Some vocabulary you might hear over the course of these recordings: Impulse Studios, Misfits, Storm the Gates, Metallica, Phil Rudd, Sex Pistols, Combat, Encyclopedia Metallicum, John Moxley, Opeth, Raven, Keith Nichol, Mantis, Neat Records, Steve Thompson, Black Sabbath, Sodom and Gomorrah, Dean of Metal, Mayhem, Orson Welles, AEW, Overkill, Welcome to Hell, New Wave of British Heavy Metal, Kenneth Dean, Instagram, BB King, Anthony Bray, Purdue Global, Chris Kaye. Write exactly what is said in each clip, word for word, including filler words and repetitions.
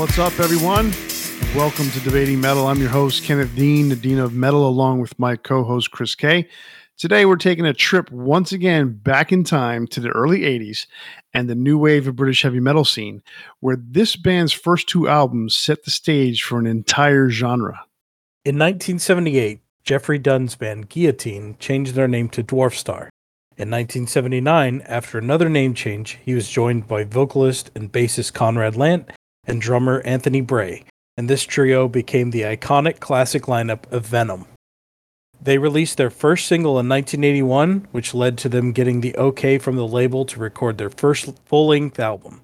What's up, everyone? Welcome to Debating Metal. I'm your host, Kenneth Dean, the Dean of Metal, along with my co-host, Chris Kaye. Today, we're taking a trip once again back in time to the early eighties and the new wave of British heavy metal scene, where this band's first two albums set the stage for an entire genre. In nineteen seventy-eight, Jeffrey Dunn's band Guillotine changed their name to Dwarf Star. In nineteen seventy-nine, after another name change, he was joined by vocalist and bassist Conrad Lant and drummer Anthony Bray, and this trio became the iconic classic lineup of Venom. They released their first single in nineteen eighty-one, which led to them getting the okay from the label to record their first full-length album.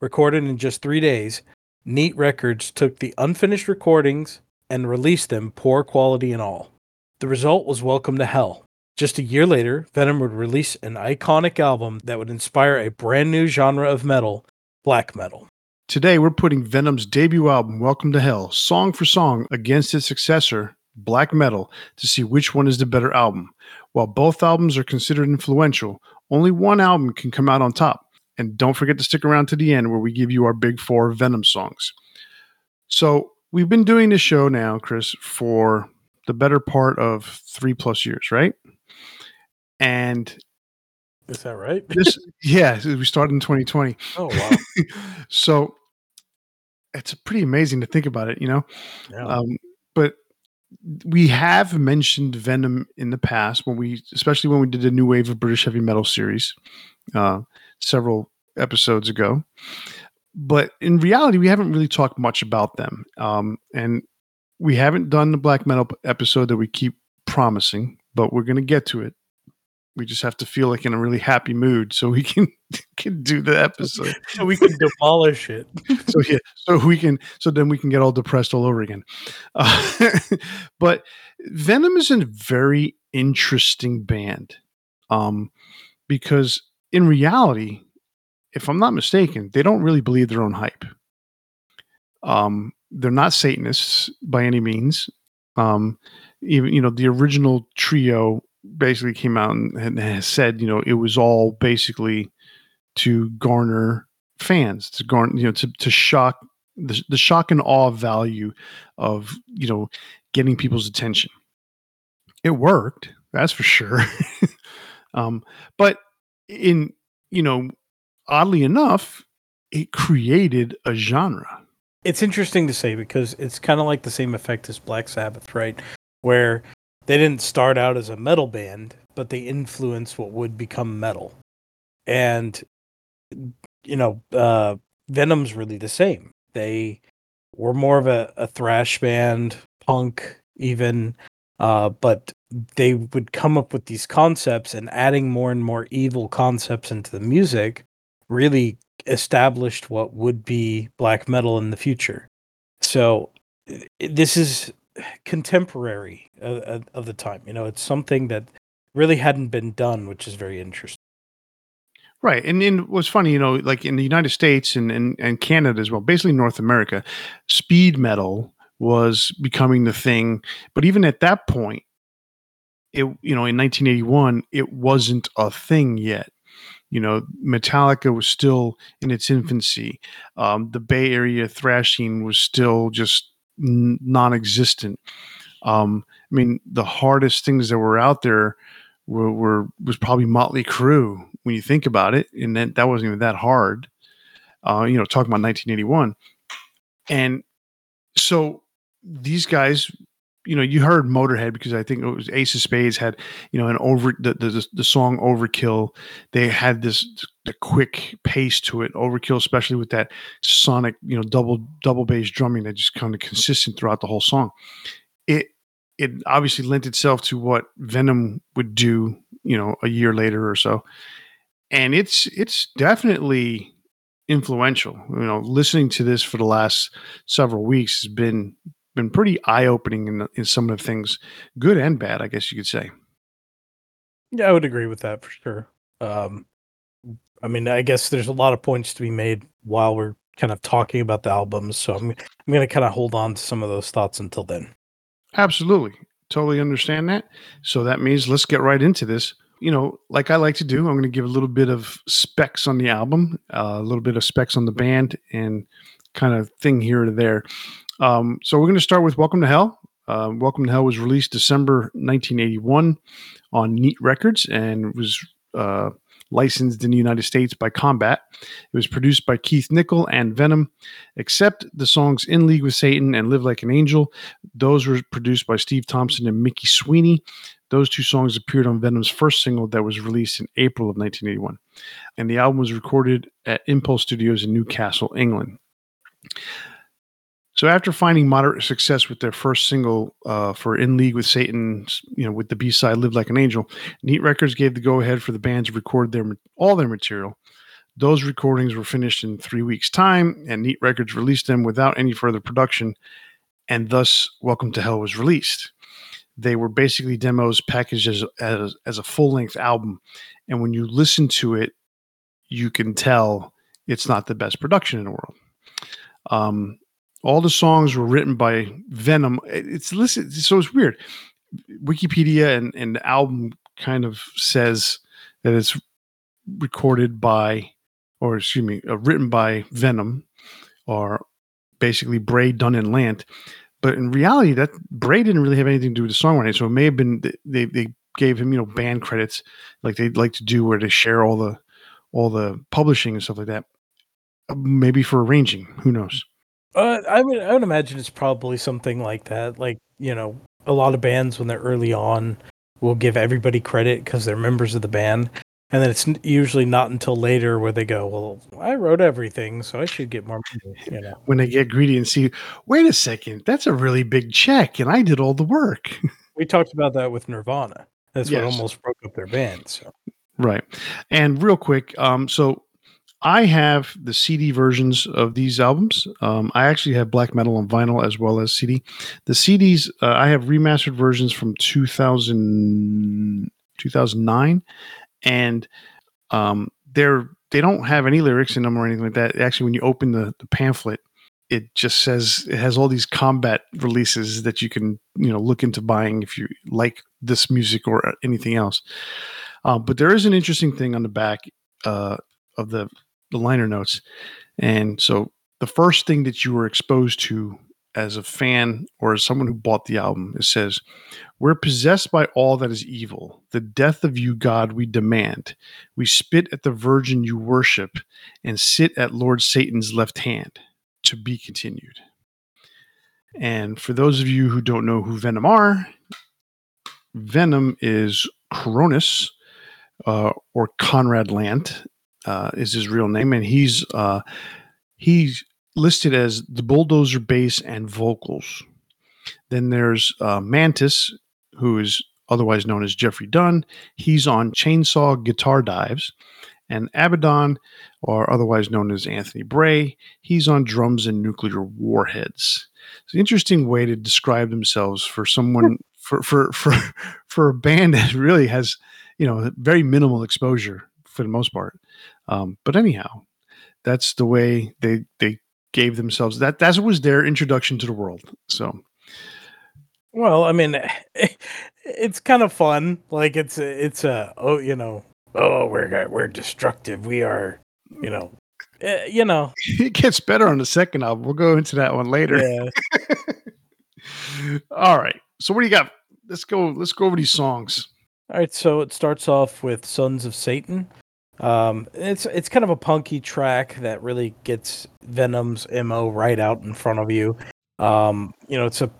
Recorded in just three days, Neat Records took the unfinished recordings and released them, poor quality and all. The result was Welcome to Hell. Just a year later, Venom would release an iconic album that would inspire a brand new genre of metal, black metal. Today, we're putting Venom's debut album, Welcome to Hell, song for song against its successor, Black Metal, to see which one is the better album. While both albums are considered influential, only one album can come out on top. And don't forget to stick around to the end where we give you our big four Venom songs. So we've been doing this show now, Chris, for the better part of three plus years, right? And is that right? this, yeah, we started in twenty twenty. Oh, wow. So it's pretty amazing to think about it, you know? Yeah. Um, but we have mentioned Venom in the past, when we, especially when we did the New Wave of British Heavy Metal series uh, several episodes ago. But in reality, we haven't really talked much about them. Um, and we haven't done the Black Metal episode that we keep promising, but we're going to get to it. We just have to feel like in a really happy mood so we can, can do the episode. So we can demolish it. So yeah, so we can, so then we can get all depressed all over again. Uh, but Venom is a very interesting band, um, because in reality, if I'm not mistaken, they don't really believe their own hype. Um, they're not Satanists by any means. Um, even you know the original trio basically came out and, and said, you know, it was all basically to garner fans, to garner, you know, to, to shock the, the shock and awe value of, you know, getting people's attention. It worked, that's for sure. um, but in, you know, oddly enough, it created a genre. It's interesting to say because it's kind of like the same effect as Black Sabbath, right? Where they didn't start out as a metal band, but they influenced what would become metal. And, you know, uh, Venom's really the same. They were more of a, a thrash band, punk even, uh, but they would come up with these concepts, and adding more and more evil concepts into the music really established what would be black metal in the future. So this is contemporary uh, of the time, you know, it's something that really hadn't been done, which is very interesting. Right. And then what's funny, you know, like in the United States and, and, and Canada as well, basically North America, speed metal was becoming the thing. But even at that point, it, you know, in nineteen eighty-one, it wasn't a thing yet. You know, Metallica was still in its infancy. Um, the Bay Area thrash scene was still just n- non-existent. Um, I mean, the hardest things that were out there were, were was probably Motley Crue when you think about it, and that, that wasn't even that hard. Uh, you know, talking about nineteen eighty-one, and so these guys. You know, you heard Motorhead because I think it was Ace of Spades had, you know, an over the the, the song Overkill. They had this the quick pace to it, Overkill, especially with that sonic, you know, double double bass drumming that just kind of consistent throughout the whole song. It it obviously lent itself to what Venom would do, you know, a year later or so, and it's it's definitely influential. You know, listening to this for the last several weeks has been. been pretty eye-opening in, in some of the things, good and bad, I guess you could say. Yeah, I would agree with that for sure. Um, I mean, I guess there's a lot of points to be made while we're kind of talking about the albums, so I'm, I'm going to kind of hold on to some of those thoughts until then. Absolutely. Totally understand that. So that means let's get right into this. You know, like I like to do, I'm going to give a little bit of specs on the album, uh, a little bit of specs on the band, and kind of thing here or there. Um, so we're going to start with Welcome to Hell. Uh, Welcome to Hell was released December nineteen eighty-one on Neat Records and was uh, licensed in the United States by Combat. It was produced by Keith Nichol and Venom, except the songs In League with Satan and Live Like an Angel. Those were produced by Steve Thompson and Mickey Sweeney. Those two songs appeared on Venom's first single that was released in April of nineteen eighty-one. And the album was recorded at Impulse Studios in Newcastle, England. So after finding moderate success with their first single uh, for In League with Satan, you know, with the B-side Live Like an Angel, Neat Records gave the go-ahead for the band to record their all their material. Those recordings were finished in three weeks' time, and Neat Records released them without any further production, and thus Welcome to Hell was released. They were basically demos packaged as, as, as a full-length album, and when you listen to it, you can tell it's not the best production in the world. Um... All the songs were written by Venom. It's listed, so it's weird. Wikipedia and, and the album kind of says that it's recorded by, or excuse me, uh, written by Venom, or basically Bray, Dunn, and Lant. But in reality, that Bray didn't really have anything to do with the songwriting. So it may have been they they gave him, you know, band credits like they'd like to do, where they share all the all the publishing and stuff like that. Maybe for arranging, who knows. Uh, I would I would imagine it's probably something like that. Like, you know, a lot of bands when they're early on will give everybody credit because they're members of the band, and then it's usually not until later where they go, "Well, I wrote everything, so I should get more money." You know, when they get greedy and see, wait a second, that's a really big check, and I did all the work. We talked about that with Nirvana. That's yes. What almost broke up their band. So. Right, and real quick, um, so. I have the C D versions of these albums. Um, I actually have Black Metal on vinyl as well as C D. The C Ds, uh, I have remastered versions from two thousand, two thousand nine, and um, they're, they don't have any lyrics in them or anything like that. Actually, when you open the, the pamphlet, it just says it has all these Combat releases that you can, you know, look into buying if you like this music or anything else. Uh, but there is an interesting thing on the back uh, of the the liner notes. And so the first thing that you were exposed to as a fan or as someone who bought the album, it says, "We're possessed by all that is evil. The death of you, God, we demand. We spit at the virgin you worship and sit at Lord Satan's left hand. To be continued." And for those of you who don't know who Venom are, Venom is Cronus, uh, or Conrad Lant, Uh, is his real name, and he's uh, he's listed as the bulldozer bass and vocals. Then there's uh, Mantis, who is otherwise known as Jeffrey Dunn. He's on chainsaw guitar dives. And Abaddon, or otherwise known as Anthony Bray, he's on drums and nuclear warheads. It's an interesting way to describe themselves for someone for for for, for a band that really has, you know, very minimal exposure for the most part. Um, but anyhow, that's the way they they gave themselves. That that was their introduction to the world. So, well, I mean, it, it's kind of fun. Like it's it's a uh, oh you know oh we're we're destructive. We are you know uh, you know. It gets better on the second album. We'll go into that one later. Yeah. All right. So what do you got? Let's go. Let's go over these songs. All right. So it starts off with "Sons of Satan." Um, it's it's kind of a punky track that really gets Venom's M O right out in front of you. Um, you know, it's a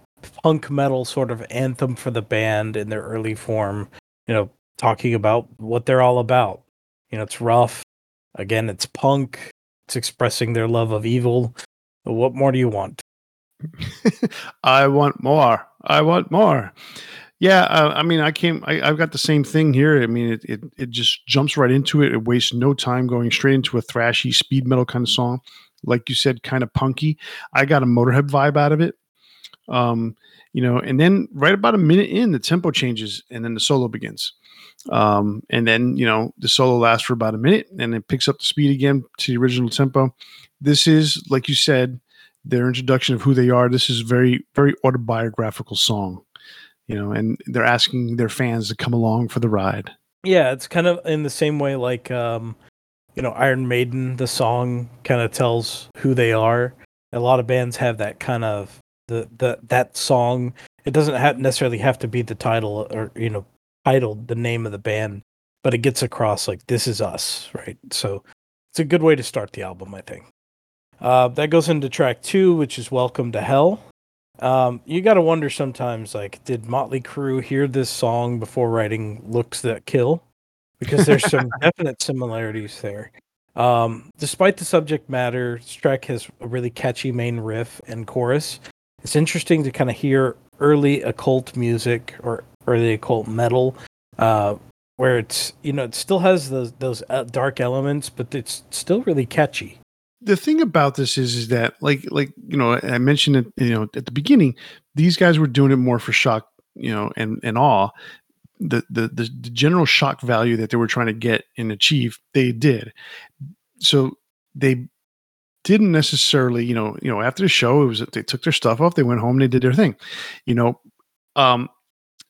punk metal sort of anthem for the band in their early form, you know, talking about what they're all about. You know, it's rough. Again, it's punk. It's expressing their love of evil. What more do you want? I want more. I want more. Yeah, uh, I mean, I came. I, I've got the same thing here. I mean, it, it it just jumps right into it. It wastes no time going straight into a thrashy speed metal kind of song, like you said, kind of punky. I got a Motorhead vibe out of it, um, you know. And then right about a minute in, the tempo changes, and then the solo begins. Um, and then you know the solo lasts for about a minute, and it picks up the speed again to the original tempo. This is, like you said, their introduction of who they are. This is a very very autobiographical song. You know, and they're asking their fans to come along for the ride. Yeah, it's kind of in the same way like, um, you know, Iron Maiden, the song kind of tells who they are. A lot of bands have that kind of the, the that song. It doesn't have necessarily have to be the title or, you know, titled the name of the band, but it gets across like this is us, right? So it's a good way to start the album, I think. Uh, that goes into track two, which is Welcome to Hell. Um, you got to wonder sometimes, like, did Motley Crue hear this song before writing Looks That Kill? Because there's some definite similarities there. Um, despite the subject matter, this track has a really catchy main riff and chorus. It's interesting to kind of hear early occult music or early occult metal, uh, where it's, you know, it still has those, those dark elements, but it's still really catchy. The thing about this is, is that like, like, you know, I mentioned it, you know, at the beginning, these guys were doing it more for shock, you know, and, and awe. The, the, the, the general shock value that they were trying to get and achieve, they did. So they didn't necessarily, you know, you know, after the show, it was, they took their stuff off, they went home, they did their thing, you know? Um,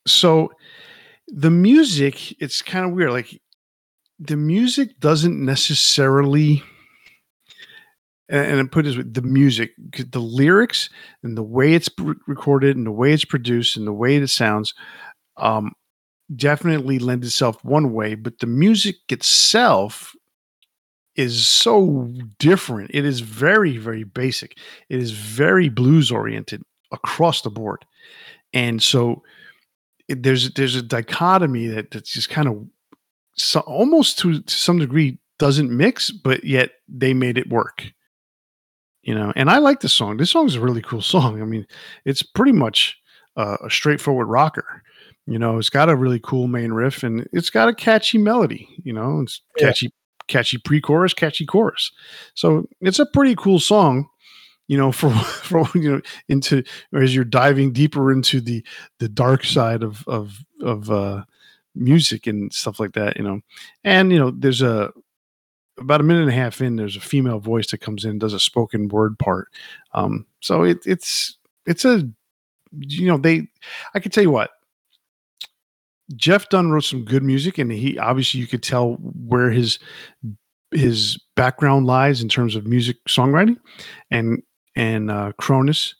so the music, it's kind of weird. Like the music doesn't necessarily, and I put this with the music, the lyrics and the way it's recorded and the way it's produced and the way it sounds, um, definitely lends itself one way, but the music itself is so different. It is very, very basic. It is very blues oriented across the board. And so it, there's, there's a dichotomy that that's just kind of so almost to, to some degree doesn't mix, but yet they made it work. You know, and I like this song. This song is a really cool song. I mean, it's pretty much uh, a straightforward rocker. You know, it's got a really cool main riff and it's got a catchy melody. You know, it's catchy, yeah. catchy pre-chorus, catchy chorus. So it's a pretty cool song. You know, for for you know, into as you're diving deeper into the the dark side of of of uh, music and stuff like that. You know, and you know, there's a. About a minute and a half in, there's a female voice that comes in and does a spoken word part. Um, so it, it's, it's a, you know, they, I can tell you what, Jeff Dunn wrote some good music, and he, obviously you could tell where his, his background lies in terms of music songwriting, and, and uh, Cronus,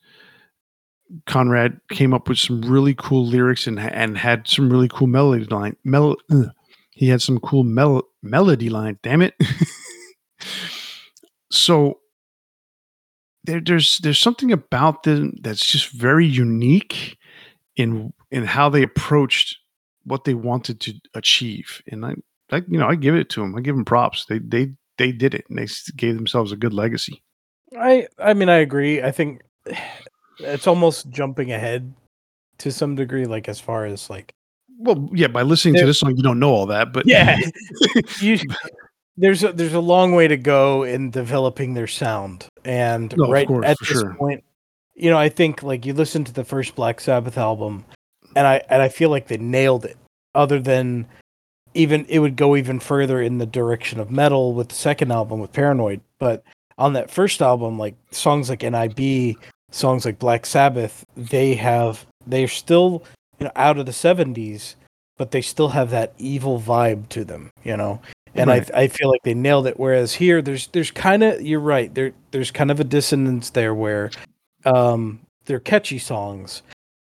Conrad came up with some really cool lyrics and, and had some really cool melody line, mel- ugh. He had some cool mel- melody line. Damn it! So there, there's there's something about them that's just very unique in in how they approached what they wanted to achieve. And I, I you know, I give it to them. I give them props. They they they did it, and they gave themselves a good legacy. I I mean, I agree. I think it's almost jumping ahead to some degree, like as far as like. Well, yeah, by listening there, to this song, you don't know all that, but yeah, you, there's a, there's a long way to go in developing their sound. And no, right course, at this sure. point, you know, I think like you listen to the first Black Sabbath album, and I and I feel like they nailed it. Other than even it would go even further in the direction of metal with the second album with Paranoid, but on that first album, like songs like N I B, songs like Black Sabbath, they have they're still. You know, out of the seventies, but they still have that evil vibe to them, you know. And right. I I feel like they nailed it. Whereas here, there's there's kind of you're right. There there's kind of a dissonance there where, um, they're catchy songs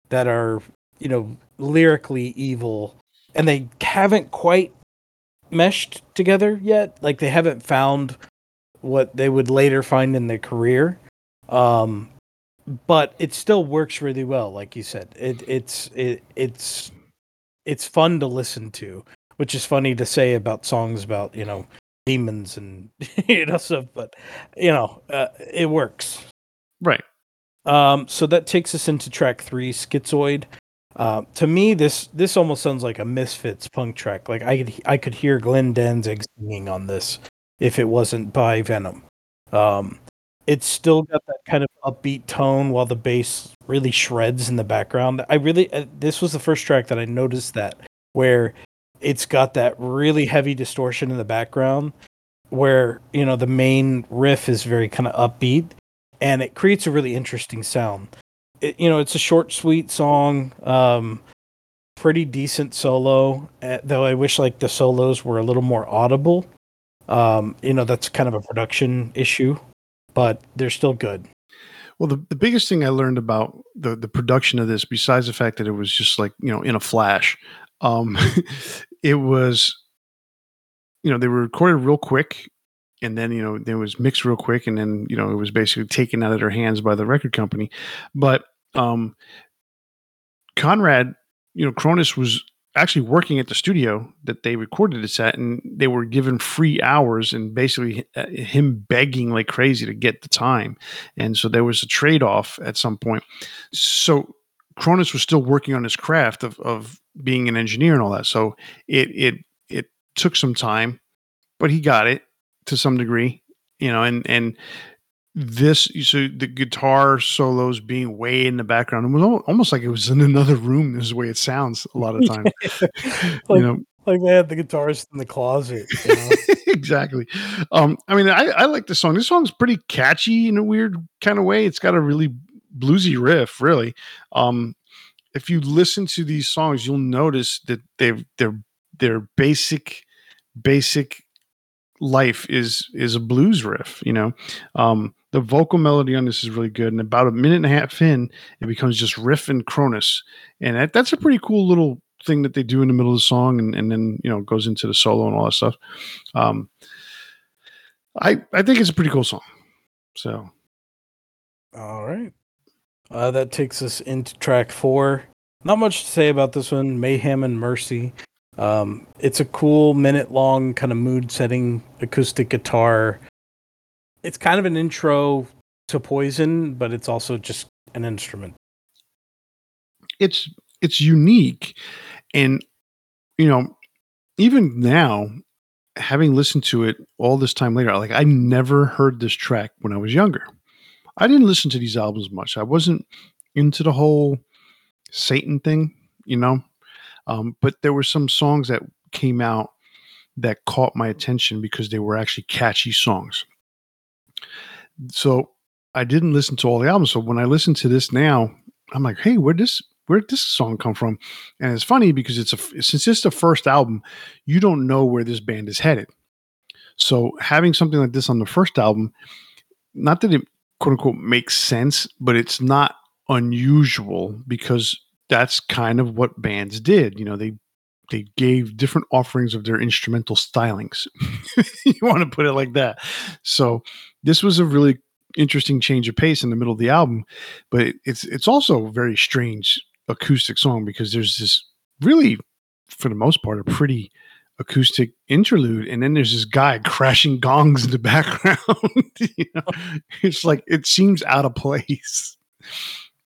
that are you know lyrically evil, and they haven't quite meshed together yet. Like they haven't found what they would later find in their career. Um, But it still works really well, like you said. It, it's it, it's it's fun to listen to, which is funny to say about songs about you know demons and you know stuff. But you know uh, it works, right? Um, so that takes us into track three, Schizoid. Uh, to me, this this almost sounds like a Misfits punk track. Like I could I could hear Glenn Danzig singing on this if it wasn't by Venom. Um, It's still got that kind of upbeat tone while the bass really shreds in the background. I really, uh, this was the first track that I noticed that, where it's got that really heavy distortion in the background where, you know, the main riff is very kind of upbeat and it creates a really interesting sound. It, you know, it's a short, sweet song, um, pretty decent solo, though I wish like the solos were a little more audible. Um, you know, that's kind of a production issue. But they're still good. Well, the, the biggest thing I learned about the, the production of this, besides the fact that it was just like, you know, in a flash, um, it was, you know, they were recorded real quick and then, you know, it was mixed real quick and then, you know, it was basically taken out of their hands by the record company. But um, Conrad, you know, Cronus was actually working at the studio that they recorded it at, and they were given free hours and basically him begging like crazy to get the time. And so there was a trade-off at some point. So Cronus was still working on his craft of, of being an engineer and all that. So it, it, it took some time, but he got it to some degree, you know, and, and this, so the guitar solos being way in the background, it was almost like it was in another room. This is the way it sounds a lot of times. Yeah. Like, you know, like they had the guitarist in the closet. You know? Exactly. Um, I mean, I, I like this song. This song's pretty catchy in a weird kind of way. It's got a really bluesy riff, really. Um, if you listen to these songs, you'll notice that they've they're their basic basic life is is a blues riff, you know. Um, the vocal melody on this is really good, and about a minute and a half in, it becomes just riff and Cronus, and that, that's a pretty cool little thing that they do in the middle of the song, and, and then, you know, goes into the solo and all that stuff. Um, I I think it's a pretty cool song. So, all right, uh, that takes us into track four. Not much to say about this one. Mayhem and Mercy. Um, it's a cool minute-long kind of mood-setting acoustic guitar. It's kind of an intro to Poison, but it's also just an instrument. It's it's unique, and you know, even now, having listened to it all this time later, like I never heard this track when I was younger. I didn't listen to these albums much. I wasn't into the whole Satan thing, you know. Um, but there were some songs that came out that caught my attention because they were actually catchy songs. So I didn't listen to all the albums. So when I listen to this now, I'm like, hey, where'd this, where'd this song come from? And it's funny because it's a, since it's the first album, you don't know where this band is headed. So having something like this on the first album, not that it quote unquote makes sense, but it's not unusual because that's kind of what bands did. You know, they they gave different offerings of their instrumental stylings. You want to put it like that. So this was a really interesting change of pace in the middle of the album, but it's it's also a very strange acoustic song because there's this really, for the most part, a pretty acoustic interlude, and then there's this guy crashing gongs in the background. You know, it's like it seems out of place.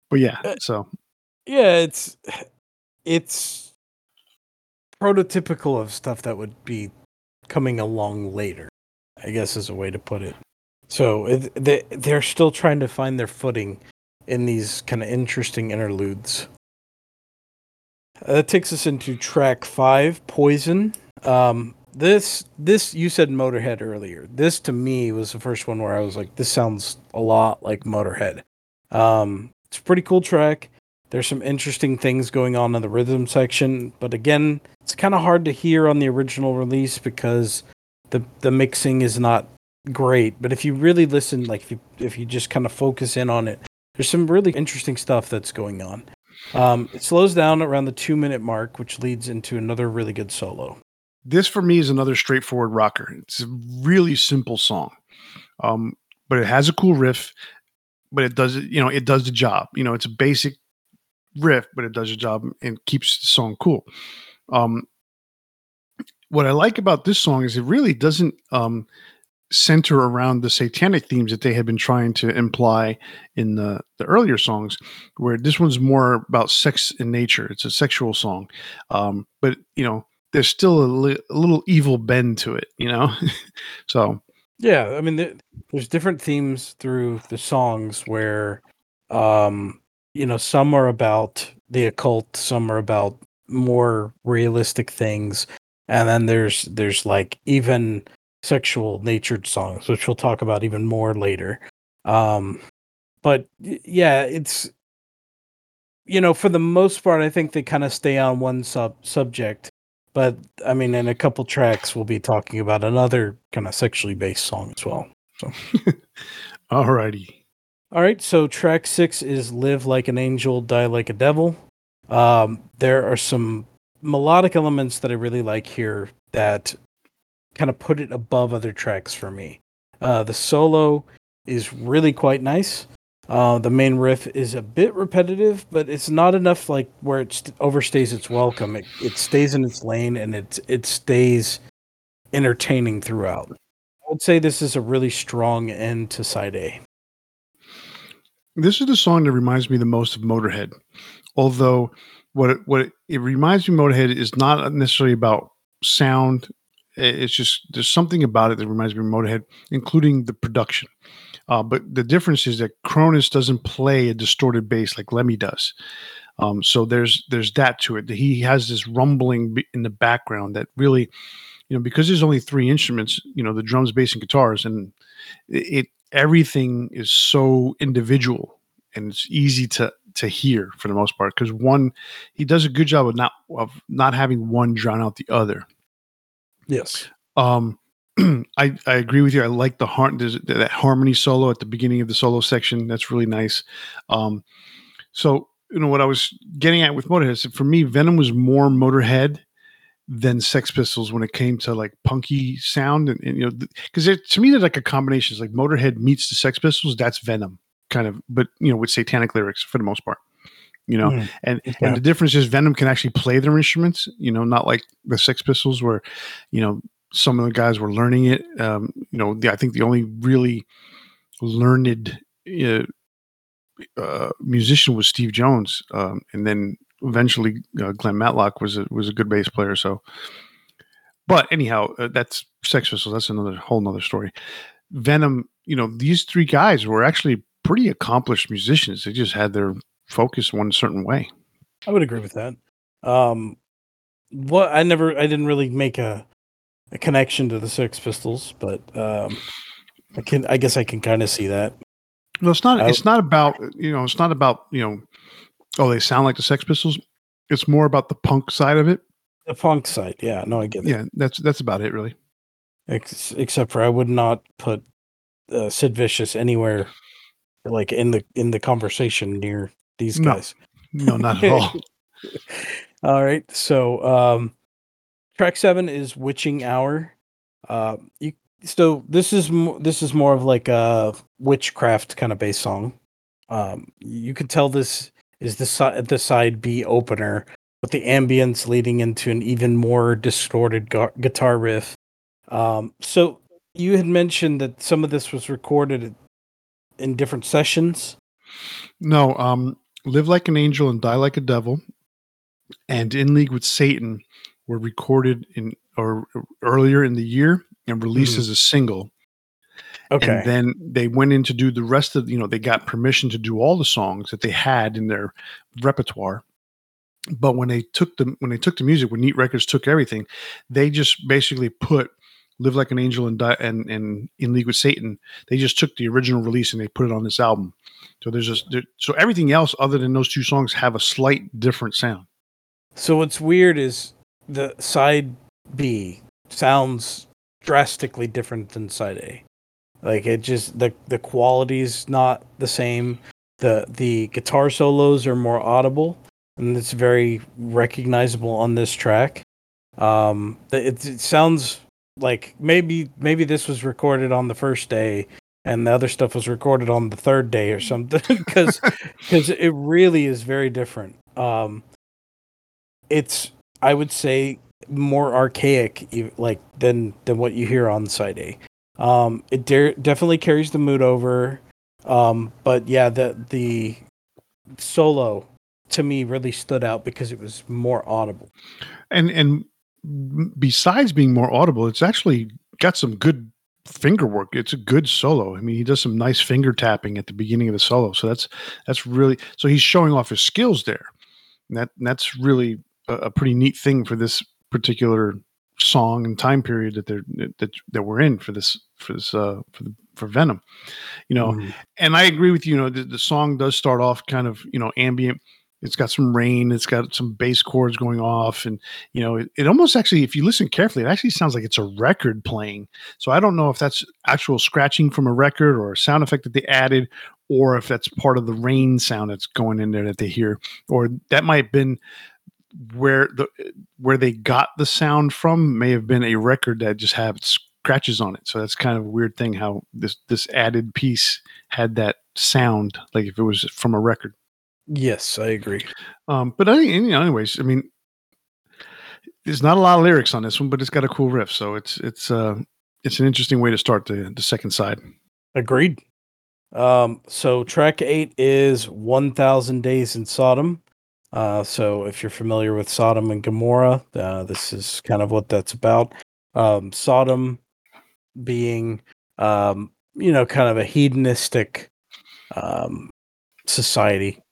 But yeah, so... Yeah, it's it's prototypical of stuff that would be coming along later, I guess is a way to put it. So it, they, they're still trying to find their footing in these kind of interesting interludes. Uh, that takes us into track five, Poison. Um, this, this you said Motorhead earlier. This, to me, was the first one where I was like, this sounds a lot like Motorhead. Um, it's a pretty cool track. There's some interesting things going on in the rhythm section, but again, it's kind of hard to hear on the original release because the the mixing is not great. But if you really listen, like if you, if you just kind of focus in on it, there's some really interesting stuff that's going on. Um, it slows down around the two minute mark, which leads into another really good solo. This for me is another straightforward rocker. It's a really simple song, um, but it has a cool riff, but it does, you know, it does the job. You know, it's a basic riff, but it does your job and keeps the song cool. Um, what I like about this song is it really doesn't um, center around the satanic themes that they had been trying to imply in the, the earlier songs, where this one's more about sex and nature. It's a sexual song. Um, but, you know, there's still a, li- a little evil bend to it, you know? So. Yeah. I mean, th- there's different themes through the songs where, um, you know, some are about the occult, some are about more realistic things, and then there's there's like even sexual natured songs, which we'll talk about even more later. Um, but yeah, it's, you know, for the most part, I think they kind of stay on one sub subject. But I mean, in a couple tracks, we'll be talking about another kind of sexually based song as well. So, all righty. All right, so track six is Live Like an Angel, Die Like a Devil. Um, there are some melodic elements that I really like here that kind of put it above other tracks for me. Uh, the solo is really quite nice. Uh, the main riff is a bit repetitive, but it's not enough like where it st- overstays its welcome. It, it stays in its lane, and it, it stays entertaining throughout. I would say this is a really strong end to side A. This is the song that reminds me the most of Motorhead. Although what it, what it, it reminds me of Motorhead is not necessarily about sound. It's just there's something about it that reminds me of Motorhead, including the production. Uh, but the difference is that Cronus doesn't play a distorted bass like Lemmy does. Um, so there's there's that to it. He has this rumbling in the background that really, you know, because there's only three instruments, you know, the drums, bass, and guitars, and it, it everything is so individual, and it's easy to to hear for the most part, because one, he does a good job of not of not having one drown out the other. Yes. Um, I, I agree with you. I like the har- that harmony solo at the beginning of the solo section. That's really nice. Um, so, you know, what I was getting at with Motorhead is that for me, Venom was more Motorhead than Sex Pistols when it came to like punky sound, and, and you know, because th- to me they're like a combination. It's like Motorhead meets the Sex Pistols. That's Venom, kind of, but you know, with satanic lyrics for the most part. You know, mm, and yeah. and the difference is Venom can actually play their instruments. You know, not like the Sex Pistols where, you know, some of the guys were learning it. Um, you know, the, I think the only really learned uh, uh, musician was Steve Jones, um, and then. Eventually, uh, Glenn Matlock was a, was a good bass player. So, but anyhow, uh, that's Sex Pistols. That's another whole nother story. Venom, you know, these three guys were actually pretty accomplished musicians. They just had their focus one certain way. I would agree with that. Um, what I never, I didn't really make a, a connection to the Sex Pistols, but um, I can, I guess I can kind of see that. No, it's not. I, it's not about you know. It's not about you know. Oh, they sound like the Sex Pistols. It's more about the punk side of it. The punk side, yeah. No, I get it. Yeah, that's that's about it, really. Ex- except for I would not put uh, Sid Vicious anywhere, like in the in the conversation near these guys. No, no not at all. All right, so um, track seven is "Witching Hour." Uh, you, so this is this is more of like a witchcraft kind of bass song. Um, you can tell this. Is the side the side B opener with the ambience leading into an even more distorted gu- guitar riff? Um, so you had mentioned that some of this was recorded in different sessions. No, um, Live Like an Angel and Die Like a Devil, and In League with Satan were recorded in or earlier in the year and released mm-hmm. as a single. Okay. And then they went in to do the rest of, you know, they got permission to do all the songs that they had in their repertoire. But when they took the, when they took the music, when Neat Records took everything, they just basically put Live Like an Angel and, Di- and, and In League with Satan. They just took the original release and they put it on this album. So there's just, there, so everything else other than those two songs have a slight different sound. So what's weird is the side B sounds drastically different than side A. Like it just the the quality's not the same. The the guitar solos are more audible, and it's very recognizable on this track. Um, it, it sounds like maybe maybe this was recorded on the first day, and the other stuff was recorded on the third day or something, because because it really is very different. Um, it's I would say more archaic, like than than what you hear on side A. Um, it de- definitely carries the mood over, um, but yeah, the the solo to me really stood out because it was more audible. And and besides being more audible, it's actually got some good finger work. It's a good solo. I mean, he does some nice finger tapping at the beginning of the solo, so that's that's really so he's showing off his skills there. And that and that's really a, a pretty neat thing for this particular song and time period that they're that that we're in for this for this uh for the, for Venom, you know. Mm-hmm. And I agree with you. You know, the, the song does start off kind of you know ambient. It's got some rain. It's got some bass chords going off, and you know, it, it almost actually, if you listen carefully, it actually sounds like it's a record playing. So I don't know if that's actual scratching from a record or a sound effect that they added, or if that's part of the rain sound that's going in there that they hear, or that might have been where the where they got the sound from, may have been a record that just had scratches on it. So that's kind of a weird thing how this this added piece had that sound, like if it was from a record. Yes, I agree. Um, but I, you know, anyways, I mean, there's not a lot of lyrics on this one, but it's got a cool riff. So it's it's uh, it's an interesting way to start the the second side. Agreed. Um, so track eight is one thousand Days in Sodom. Uh, so if you're familiar with Sodom and Gomorrah, uh, this is kind of what that's about. Um, Sodom being, um, you know, kind of a hedonistic, um, society.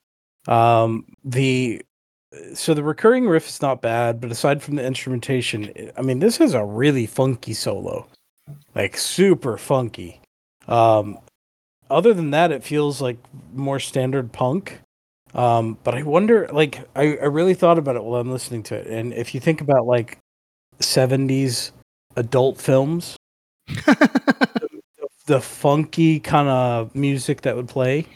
Um, the, so the recurring riff is not bad, but aside from the instrumentation, I mean, this has a really funky solo, like super funky. Um, Other than that, it feels like more standard punk. Um, but I wonder, like, I, I really thought about it while I'm listening to it. And if you think about, like, seventies adult films, the, the funky kind of music that would play,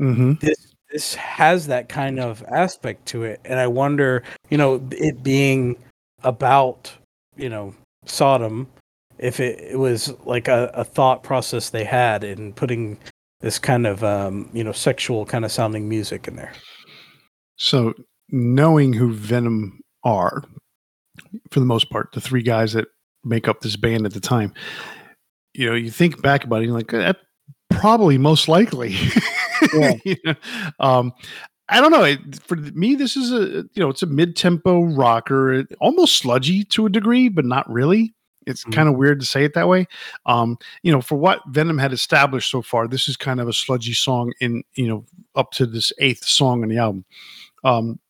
mm-hmm. this, this has that kind of aspect to it. And I wonder, you know, it being about, you know, Sodom, if it, it was like a, a thought process they had in putting this kind of, um, you know, sexual kind of sounding music in there. So knowing who Venom are, for the most part, the three guys that make up this band at the time, you know, you think back about it, you're like, that probably most likely. Yeah. You know? um, I don't know. It, for me, this is a, you know, it's a mid-tempo rocker, almost sludgy to a degree, but not really. It's kind of weird to say it that way. Um, you know, for what Venom had established so far, this is kind of a sludgy song in, you know, up to this eighth song on the album. Um,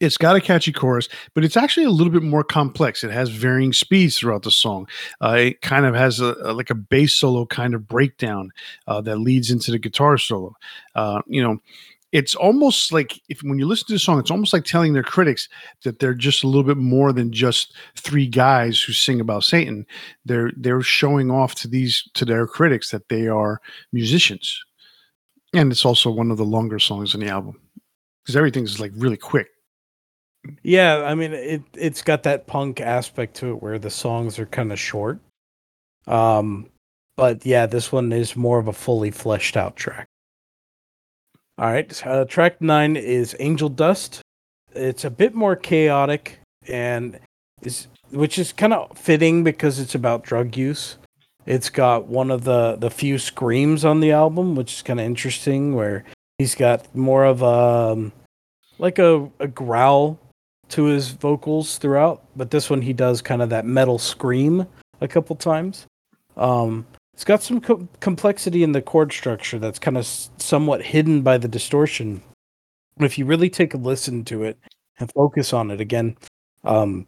it's got a catchy chorus, but it's actually a little bit more complex. It has varying speeds throughout the song. Uh, it kind of has a, a like a bass solo kind of breakdown uh, that leads into the guitar solo. Uh, you know, it's almost like if when you listen to the song, it's almost like telling their critics that they're just a little bit more than just three guys who sing about Satan. They're they're showing off to these to their critics that they are musicians. And it's also one of the longer songs on the album because everything's like really quick. Yeah, I mean it it's got that punk aspect to it where the songs are kind of short. Um, but yeah, this one is more of a fully fleshed out track. All right, uh, track nine is Angel Dust. It's a bit more chaotic, and is which is kind of fitting because it's about drug use. It's got one of the, the few screams on the album, which is kind of interesting, where he's got more of a, like a, a growl to his vocals throughout, but this one he does kind of that metal scream a couple times. Um... It's got some co- complexity in the chord structure that's kind of s- somewhat hidden by the distortion. If you really take a listen to it and focus on it again, um,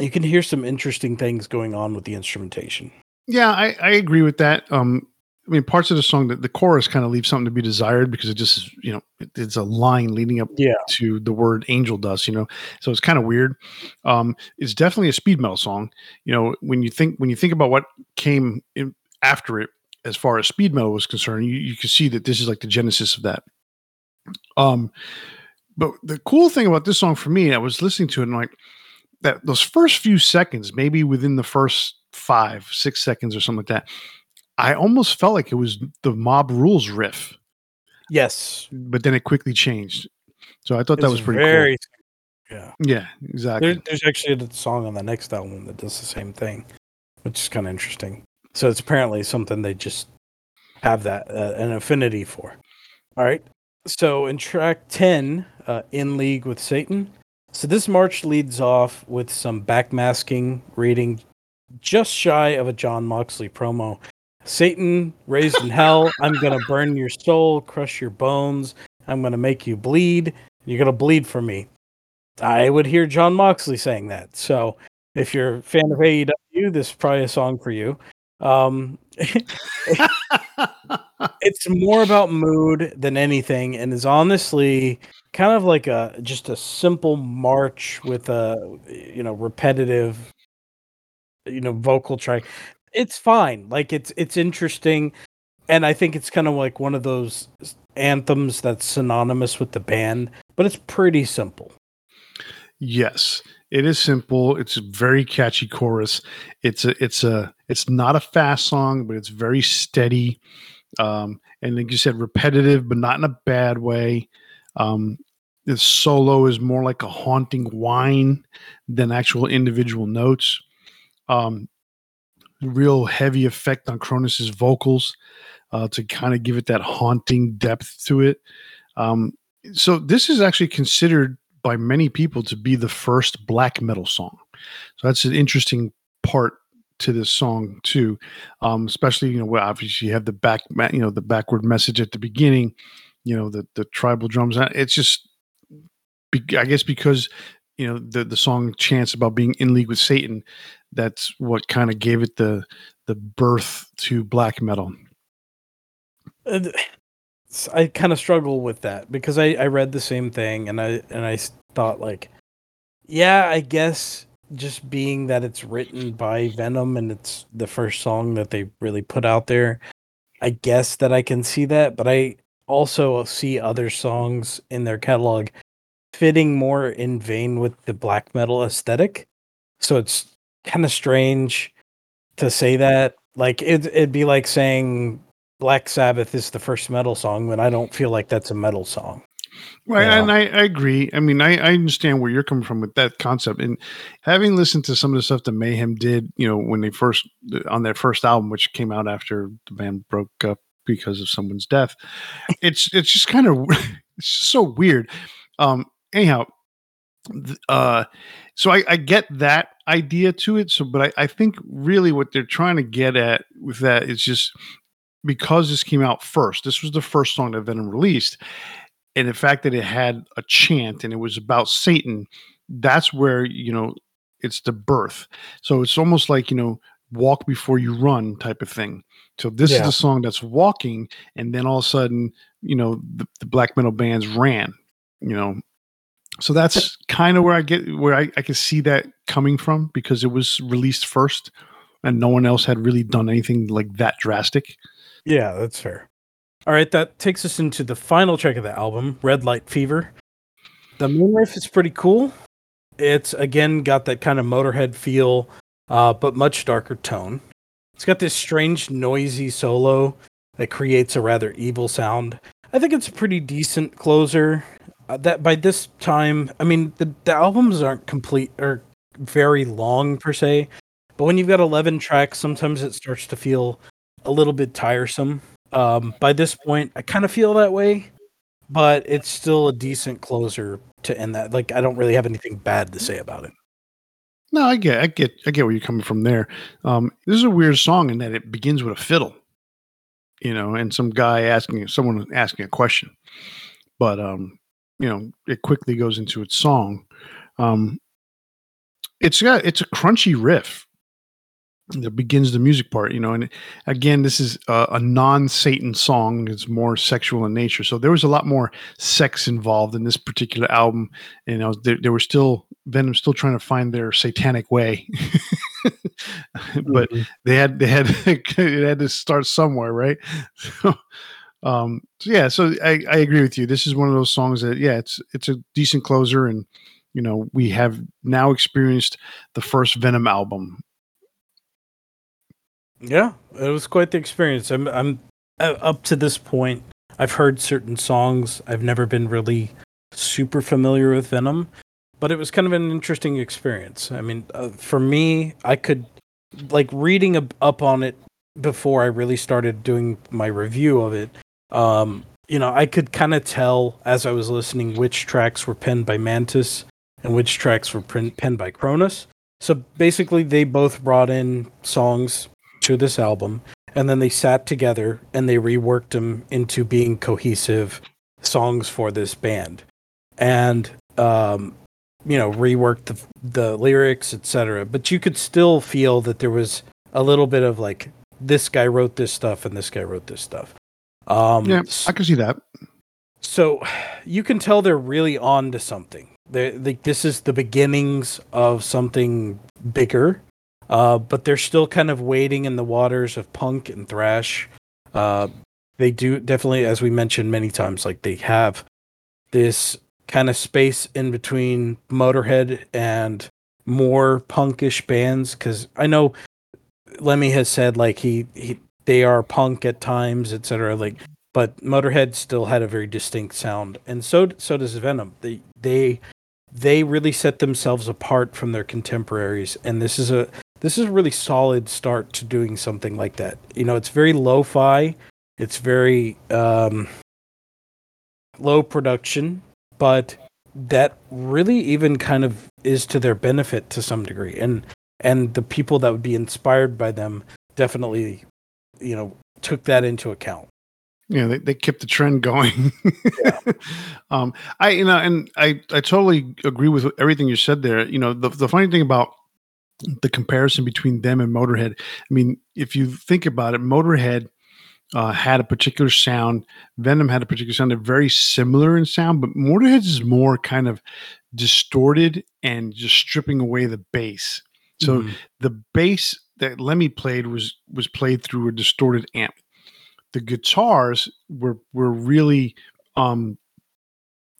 you can hear some interesting things going on with the instrumentation. Yeah, I, I agree with that. Um, I mean, parts of the song, the, the chorus kind of leaves something to be desired because it just, you know, it, it's a line leading up yeah. to the word angel dust, you know, so it's kind of weird. Um, it's definitely a speed metal song. You know, when you think, when you think about what came in, after it, as far as speed metal was concerned, you, you can see that this is like the genesis of that. Um, but the cool thing about this song for me, I was listening to it and like that those first few seconds, maybe within the first five, six seconds or something like that, I almost felt like it was the Mob Rules riff. Yes. But then it quickly changed. So I thought it's that was pretty very, cool. Yeah. Yeah, exactly. There, there's actually a song on the next album that does the same thing, which is kind of interesting. So it's apparently something they just have that uh, an affinity for. All right. So in track ten, uh, In League with Satan. So this march leads off with some backmasking, reading just shy of a John Moxley promo. Satan, raised in hell, I'm going to burn your soul, crush your bones. I'm going to make you bleed. You're going to bleed for me. I would hear John Moxley saying that. So if you're a fan of A E W, this is probably a song for you. Um, it's more about mood than anything, and is honestly kind of like a just a simple march with a you know repetitive you know vocal track. It's fine, like it's it's interesting. And I think it's kind of like one of those anthems that's synonymous with the band, but it's pretty simple. Yes, it is simple. It's a very catchy chorus. It's a, it's a, it's not a fast song, but it's very steady. Um, and like you said, repetitive, but not in a bad way. Um, the solo is more like a haunting whine than actual individual notes. Um, real heavy effect on Cronus's vocals uh, to kind of give it that haunting depth to it. Um, so this is actually considered by many people to be the first black metal song. So that's an interesting part to this song too. Um, especially, you know, obviously you have the back, you know, the backward message at the beginning, you know, the, the tribal drums. It's just, I guess because, you know, the, the song chants about being in league with Satan. That's what kind of gave it the, the birth to black metal. Uh, I kind of struggle with that because I, I read the same thing and I, and I thought like, yeah, I guess just being that it's written by Venom and it's the first song that they really put out there, I guess that I can see that, but I also see other songs in their catalog fitting more in vein with the black metal aesthetic. So it's kind of strange to say that. Like it, it'd be like saying Black Sabbath is the first metal song when I don't feel like that's a metal song. Right. You know? And I, I agree. I mean, I, I understand where you're coming from with that concept, and having listened to some of the stuff that Mayhem did, you know, when they first on their first album, which came out after the band broke up because of someone's death. It's, it's just kind of, it's just so weird. Um, anyhow, uh, so I, I get that idea to it. So, but I, I think really what they're trying to get at with that is just, because this came out first, this was the first song that Venom released, and the fact that it had a chant and it was about Satan, that's where, you know, it's the birth. So it's almost like, you know, walk before you run type of thing. So this yeah. is the song that's walking, and then all of a sudden, you know, the, the black metal bands ran, you know. So that's kind of where I get, where I, I can see that coming from, because it was released first and no one else had really done anything like that drastic. Yeah, that's fair. All right, that takes us into the final track of the album, Red Light Fever. The main riff is pretty cool. It's, again, got that kind of Motorhead feel, uh, but much darker tone. It's got this strange, noisy solo that creates a rather evil sound. I think it's a pretty decent closer. Uh, that by this time, I mean, the, the albums aren't complete or very long, per se, but when you've got eleven tracks, sometimes it starts to feel a little bit tiresome. Um, by this point, I kind of feel that way, but it's still a decent closer to end that. Like, I don't really have anything bad to say about it. No, I get, I get, I get where you're coming from there. Um, this is a weird song in that it begins with a fiddle, you know, and some guy asking, someone asking a question, but, um, you know, it quickly goes into its song. Um, it's got, it's a crunchy riff that begins the music part, you know, and again, this is a, a non-Satan song. It's more sexual in nature. So there was a lot more sex involved in this particular album. And I was, they, they were still, Venom still trying to find their satanic way, but mm-hmm. they had, they had, it had to start somewhere. Right. So, um, so yeah, so I, I agree with you. This is one of those songs that, yeah, it's, it's a decent closer, and, you know, we have now experienced the first Venom album. Yeah, it was quite the experience. I'm, I'm uh, up to this point, I've heard certain songs. I've never been really super familiar with Venom, but it was kind of an interesting experience. I mean, uh, for me, I could, like, reading a, up on it before I really started doing my review of it. Um, you know, I could kind of tell as I was listening which tracks were penned by Mantis and which tracks were pen- penned by Cronus. So basically, they both brought in songs to this album, and then they sat together and they reworked them into being cohesive songs for this band, and um you know, reworked the, the lyrics, etc. But you could still feel that there was a little bit of like, this guy wrote this stuff and this guy wrote this stuff. um yeah I can see that. So you can tell they're really on to something. They like, this is the beginnings of something bigger. Uh, but they're still kind of wading in the waters of punk and thrash. Uh, they do definitely, as we mentioned many times, like they have this kind of space in between Motorhead and more punkish bands, because I know Lemmy has said like he, he they are punk at times, et cetera. Like, but Motorhead still had a very distinct sound, and so so does Venom. They they they really set themselves apart from their contemporaries, and this is a this is a really solid start to doing something like that. You know, it's very lo-fi, it's very um, low production, but that really even kind of is to their benefit to some degree. And and the people that would be inspired by them definitely, you know, took that into account. Yeah, they, they kept the trend going. Yeah. um, I, you know, and I, I totally agree with everything you said there. You know, the, the funny thing about the comparison between them and Motorhead, I mean, if you think about it, Motorhead Uh, had a particular sound. Venom had a particular sound. They're very similar in sound, but Motorhead's is more kind of distorted and just stripping away the bass. So mm-hmm. the bass that Lemmy played was was played through a distorted amp. The guitars were were really um,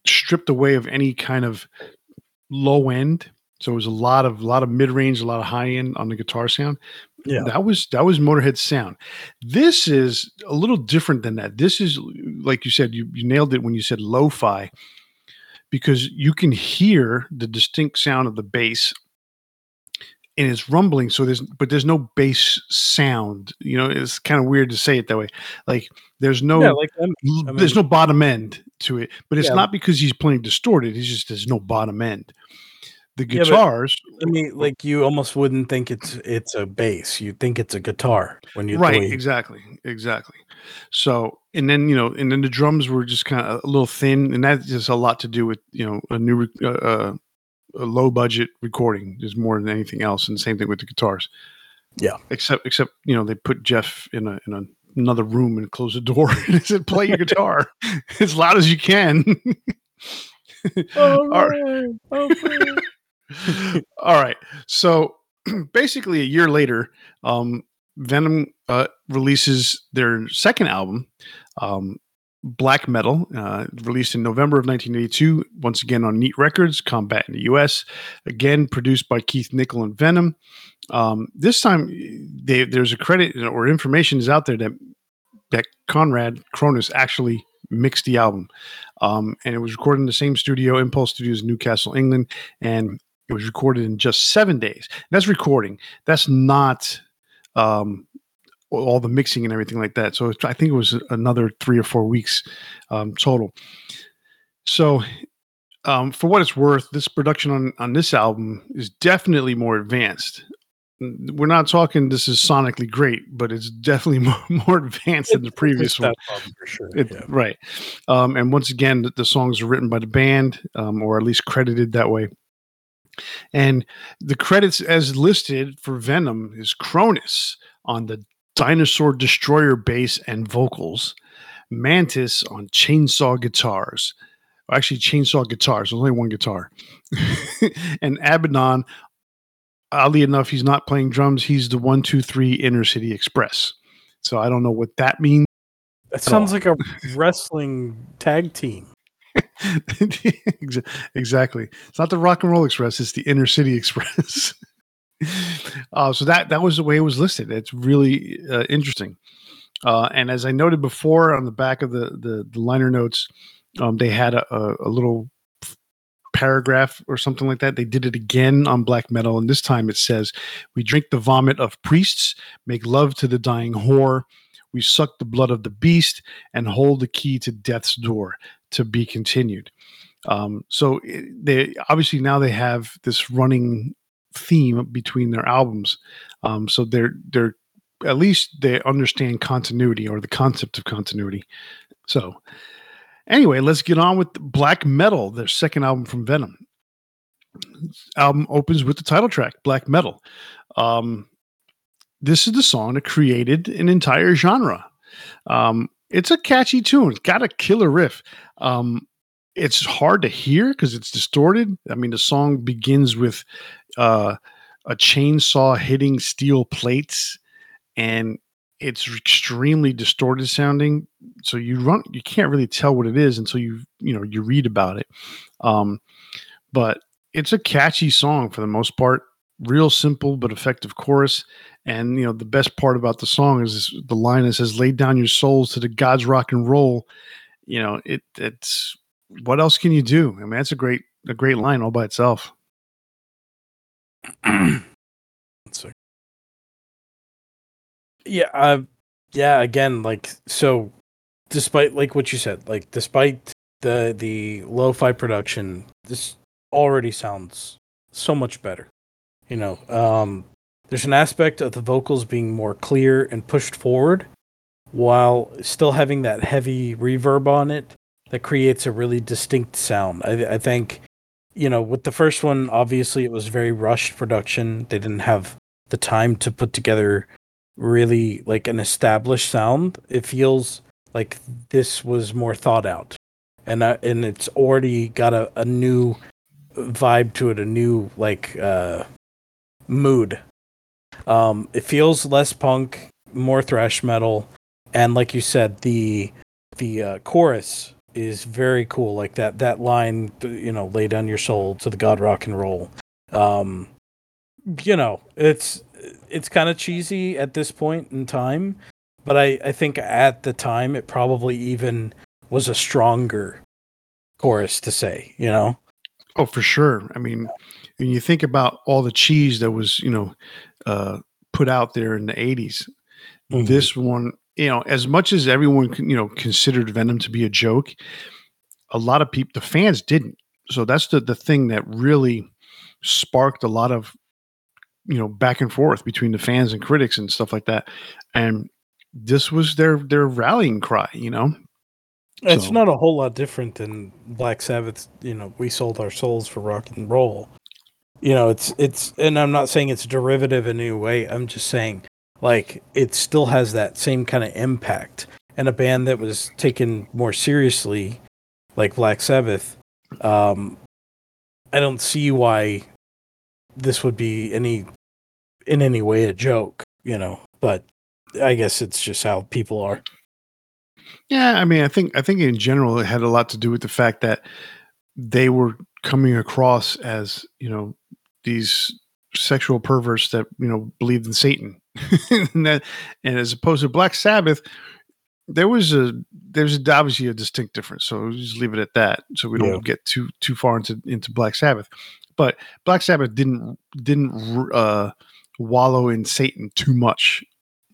stripped away of any kind of low end. So it was a lot of a lot of mid range, a lot of high end on the guitar sound. Yeah, that was that was Motorhead's sound. This is a little different than that. This is, like you said, you, you nailed it when you said lo-fi, because you can hear the distinct sound of the bass, and it's rumbling. So there's but there's no bass sound. You know, it's kind of weird to say it that way. Like there's no yeah, like, I mean, there's no bottom end to it. But it's yeah. not because he's playing distorted. It's just there's no bottom end. The guitars. Yeah, I mean, like you almost wouldn't think it's it's a bass. You'd think it's a guitar when you right. Play. Exactly, exactly. So, and then you know, and then the drums were just kind of a little thin, and that's just a lot to do with you know a new uh, a low budget recording is more than anything else. And the same thing with the guitars. Yeah. Except except you know they put Jeff in a in a. another room and close the door and said, "Play your guitar as loud as you can." All right. All right. All right. So basically a year later, um, Venom uh, releases their second album, um, Black Metal, uh, released in November of nineteen eighty-two, once again on Neat Records, Combat in the U S, again produced by Keith Nichol and Venom. Um, this time they, there's a credit or information is out there that, that Conrad Cronus actually mixed the album. Um, and it was recorded in the same studio, Impulse Studios in Newcastle, England, and it was recorded in just seven days. And that's recording. That's not um, all the mixing and everything like that. So I think it was another three or four weeks um, total. So um, for what it's worth, this production on, on this album is definitely more advanced. We're not talking this is sonically great, but it's definitely more, more advanced than the previous one. For sure, it, yeah. Right. Um, and once again, the, the songs are written by the band, um, or at least credited that way. And the credits as listed for Venom is Cronus on the Dinosaur Destroyer bass and vocals, Mantis on chainsaw guitars, actually chainsaw guitars, there's only one guitar, and Abaddon. Oddly enough, he's not playing drums. He's the one, two, three Inner City Express. So I don't know what that means. That sounds all. like a wrestling tag team. Exactly. It's not the Rock and Roll Express. It's the Inner City Express. uh, so that, that was the way it was listed. It's really uh, interesting. Uh, and as I noted before on the back of the, the, the liner notes, um, they had a, a, a little paragraph or something like that. They did it again on Black Metal, and this time it says, "We drink the vomit of priests, make love to the dying whore, we suck the blood of the beast, and hold the key to death's door. To be continued." Um, so it, they obviously now they have this running theme between their albums. Um, so they're they're at least they understand continuity or the concept of continuity. So. Anyway, let's get on with Black Metal, their second album from Venom. This album opens with the title track, Black Metal. Um, this is the song that created an entire genre. Um, it's a catchy tune. It's got a killer riff. Um, it's hard to hear because it's distorted. I mean, the song begins with uh, a chainsaw hitting steel plates, and it's extremely distorted sounding. So you run, you can't really tell what it is until you, you know, you read about it. Um, but it's a catchy song for the most part, real simple, but effective chorus. And, you know, the best part about the song is the line that says, lay down your souls to the gods, rock and roll. You know, it, it's, what else can you do? I mean, that's a great, a great line all by itself. Yeah, uh, yeah. Again, like so, despite like what you said, like despite the the lo-fi production, this already sounds so much better. You know, um, there's an aspect of the vocals being more clear and pushed forward, while still having that heavy reverb on it that creates a really distinct sound. I, I think, you know, with the first one, obviously it was very rushed production. They didn't have the time to put together really like an established sound. It feels like this was more thought out, and uh, and it's already got a, a new vibe to it, a new like uh mood. Um it feels less punk, more thrash metal, and like you said, the the uh, chorus is very cool. Like that that line, you know, lay down your soul to the god, rock and roll. Um you know, it's It's kind of cheesy at this point in time, but I, I think at the time it probably even was a stronger chorus to say, you know? Oh, for sure. I mean, when you think about all the cheese that was, you know, uh, put out there in the eighties, mm-hmm. This one, you know, as much as everyone, you know, considered Venom to be a joke, a lot of people, the fans didn't. So that's the, the thing that really sparked a lot of, you know, back and forth between the fans and critics and stuff like that. And this was their, their rallying cry, you know? It's so, not a whole lot different than Black Sabbath. You know, we sold our souls for rock and roll, you know, it's, it's, and I'm not saying it's derivative in any way. I'm just saying like, it still has that same kind of impact, and a band that was taken more seriously like Black Sabbath. Um, I don't see why this would be any, in any way a joke, you know, but I guess it's just how people are. Yeah. I mean, I think, I think in general, it had a lot to do with the fact that they were coming across as, you know, these sexual perverts that, you know, believed in Satan and that, and as opposed to Black Sabbath, there was a, there's obviously a distinct difference. So we'll just leave it at that. So we don't yeah. get too, too far into, into Black Sabbath. But Black Sabbath didn't didn't uh, wallow in Satan too much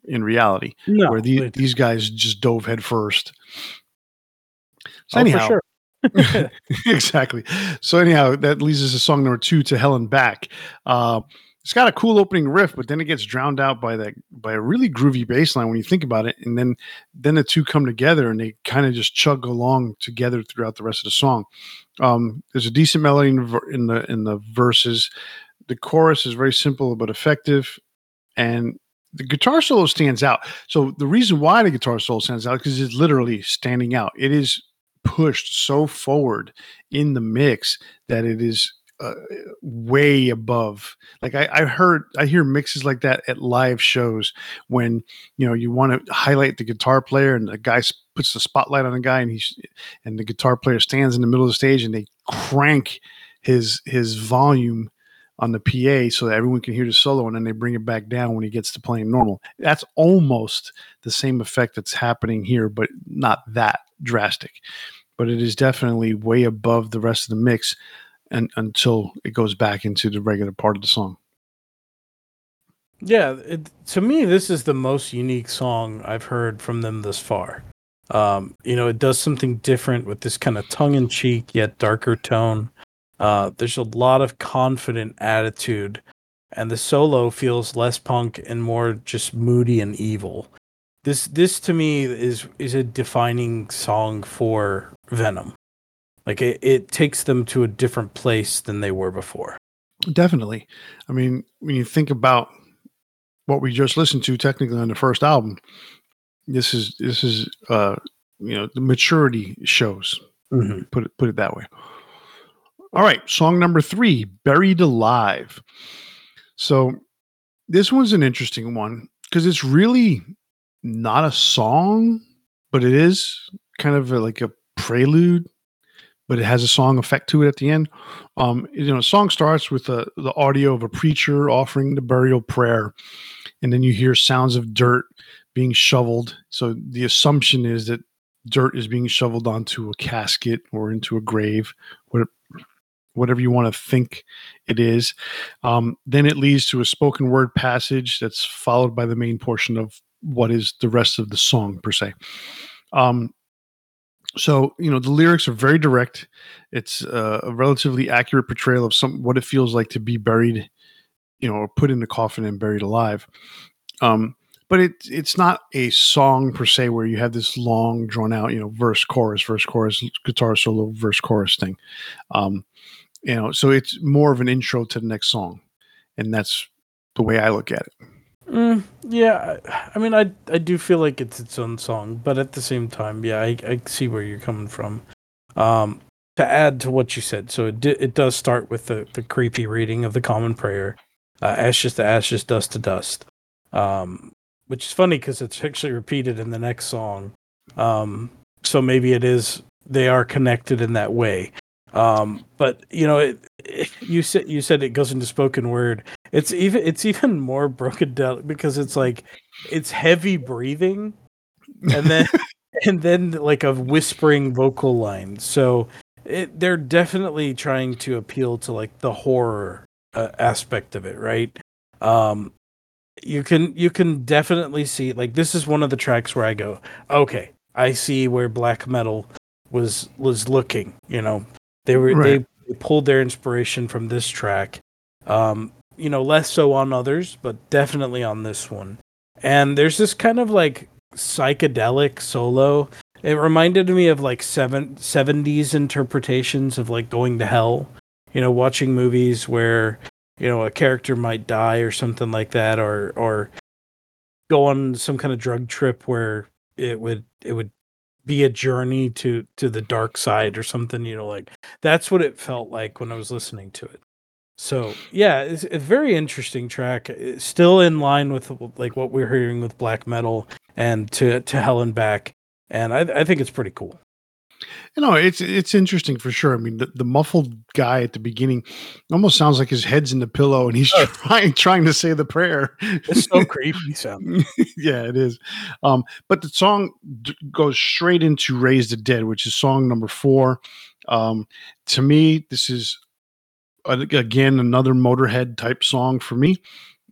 in reality, no, where the, these guys just dove head first. So oh, anyhow, for sure. Exactly. So anyhow, that leads us to song number two, To Hell and Back. Uh, it's got a cool opening riff, but then it gets drowned out by that by a really groovy bass line when you think about it. And then then the two come together and they kind of just chug along together throughout the rest of the song. Um, there's a decent melody in the, in the in the verses. The chorus is very simple but effective, and the guitar solo stands out. So the reason why the guitar solo stands out is because it's literally standing out. It is pushed so forward in the mix that it is uh, way above. Like I, I heard, I hear mixes like that at live shows when, you know, you want to highlight the guitar player and the guy's puts the spotlight on the guy, and he and the guitar player stands in the middle of the stage, and they crank his his volume on the P A so that everyone can hear the solo, and then they bring it back down when he gets to playing normal. That's almost the same effect that's happening here, but not that drastic. But it is definitely way above the rest of the mix, and until it goes back into the regular part of the song. Yeah, it, to me, this is the most unique song I've heard from them thus far. Um, you know, it does something different with this kind of tongue-in-cheek yet darker tone. Uh, there's a lot of confident attitude, and the solo feels less punk and more just moody and evil. This, this to me is is a defining song for Venom. Like it, it takes them to a different place than they were before. Definitely. I mean, when you think about what we just listened to, technically on the first album. This is this is uh you know, the maturity shows. Mm-hmm. Put it put it that way. All right, song number three, Buried Alive. So this one's an interesting one because it's really not a song, but it is kind of a, like a prelude, but it has a song effect to it at the end. Um, you know, a song starts with a, the audio of a preacher offering the burial prayer, and then you hear sounds of dirt being shoveled. So the assumption is that dirt is being shoveled onto a casket or into a grave, whatever you want to think it is. Um, then it leads to a spoken word passage that's followed by the main portion of what is the rest of the song, per se. Um, so, you know, the lyrics are very direct. It's uh, a relatively accurate portrayal of some what it feels like to be buried, you know, or put in the coffin and buried alive. Um, but it, it's not a song, per se, where you have this long, drawn-out, you know, verse, chorus, verse, chorus, guitar solo, verse, chorus thing. Um, you know, so it's more of an intro to the next song, and that's the way I look at it. Mm, yeah, I mean, I I do feel like it's its own song, but at the same time, yeah, I, I see where you're coming from. Um, to add to what you said, so it di- it does start with the, the creepy reading of the common prayer, uh, ashes to ashes, dust to dust, um, which is funny because it's actually repeated in the next song. Um, so maybe it is they are connected in that way. Um, but you know, it, it, you said you said it goes into spoken word. It's even it's even more broken down because it's like it's heavy breathing, and then and then like a whispering vocal line. So it, they're definitely trying to appeal to like the horror uh, aspect of it, right? Um, you can you can definitely see like this is one of the tracks where I go, okay, I see where Black Metal was was looking, you know. They were right. they, they pulled their inspiration from this track, um, you know, less so on others, but definitely on this one. And there's this kind of like psychedelic solo. It reminded me of like seven, seventies interpretations of like going to hell, you know, watching movies where, you know, a character might die or something like that, or or go on some kind of drug trip where it would it would. be a journey to, to the dark side or something, you know, like that's what it felt like when I was listening to it. So yeah, it's a very interesting track. It's still in line with like what we're hearing with Black Metal and to, to Hell and Back. And I, I think it's pretty cool. You know, it's, it's interesting for sure. I mean, the, the muffled guy at the beginning almost sounds like his head's in the pillow and he's oh. trying, trying to say the prayer. It's so creepy sounding. Yeah, it is. Um, but the song d- goes straight into Raise the Dead, which is song number four. Um, to me, this is, uh, again, another Motorhead type song for me.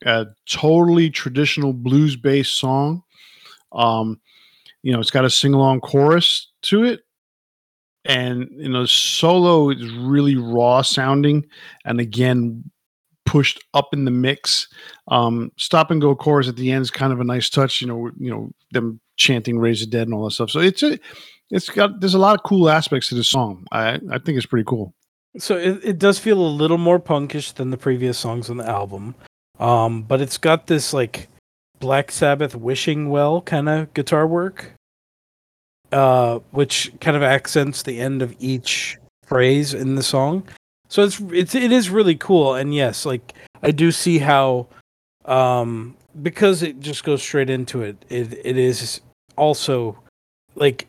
A totally traditional blues-based song. Um, you know, it's got a sing-along chorus to it. And, you know, solo is really raw sounding and, again, pushed up in the mix. Um, stop and go chorus at the end is kind of a nice touch, you know, you know, them chanting Raise the Dead and all that stuff. So it's a, it's got, there's a lot of cool aspects to the song. I, I think it's pretty cool. So it, it does feel a little more punkish than the previous songs on the album. Um, but it's got this, like, Black Sabbath wishing well kind of guitar work. Uh, which kind of accents the end of each phrase in the song, so it's it's it is really cool. And yes, like I do see how, um, because it just goes straight into it. It it is also like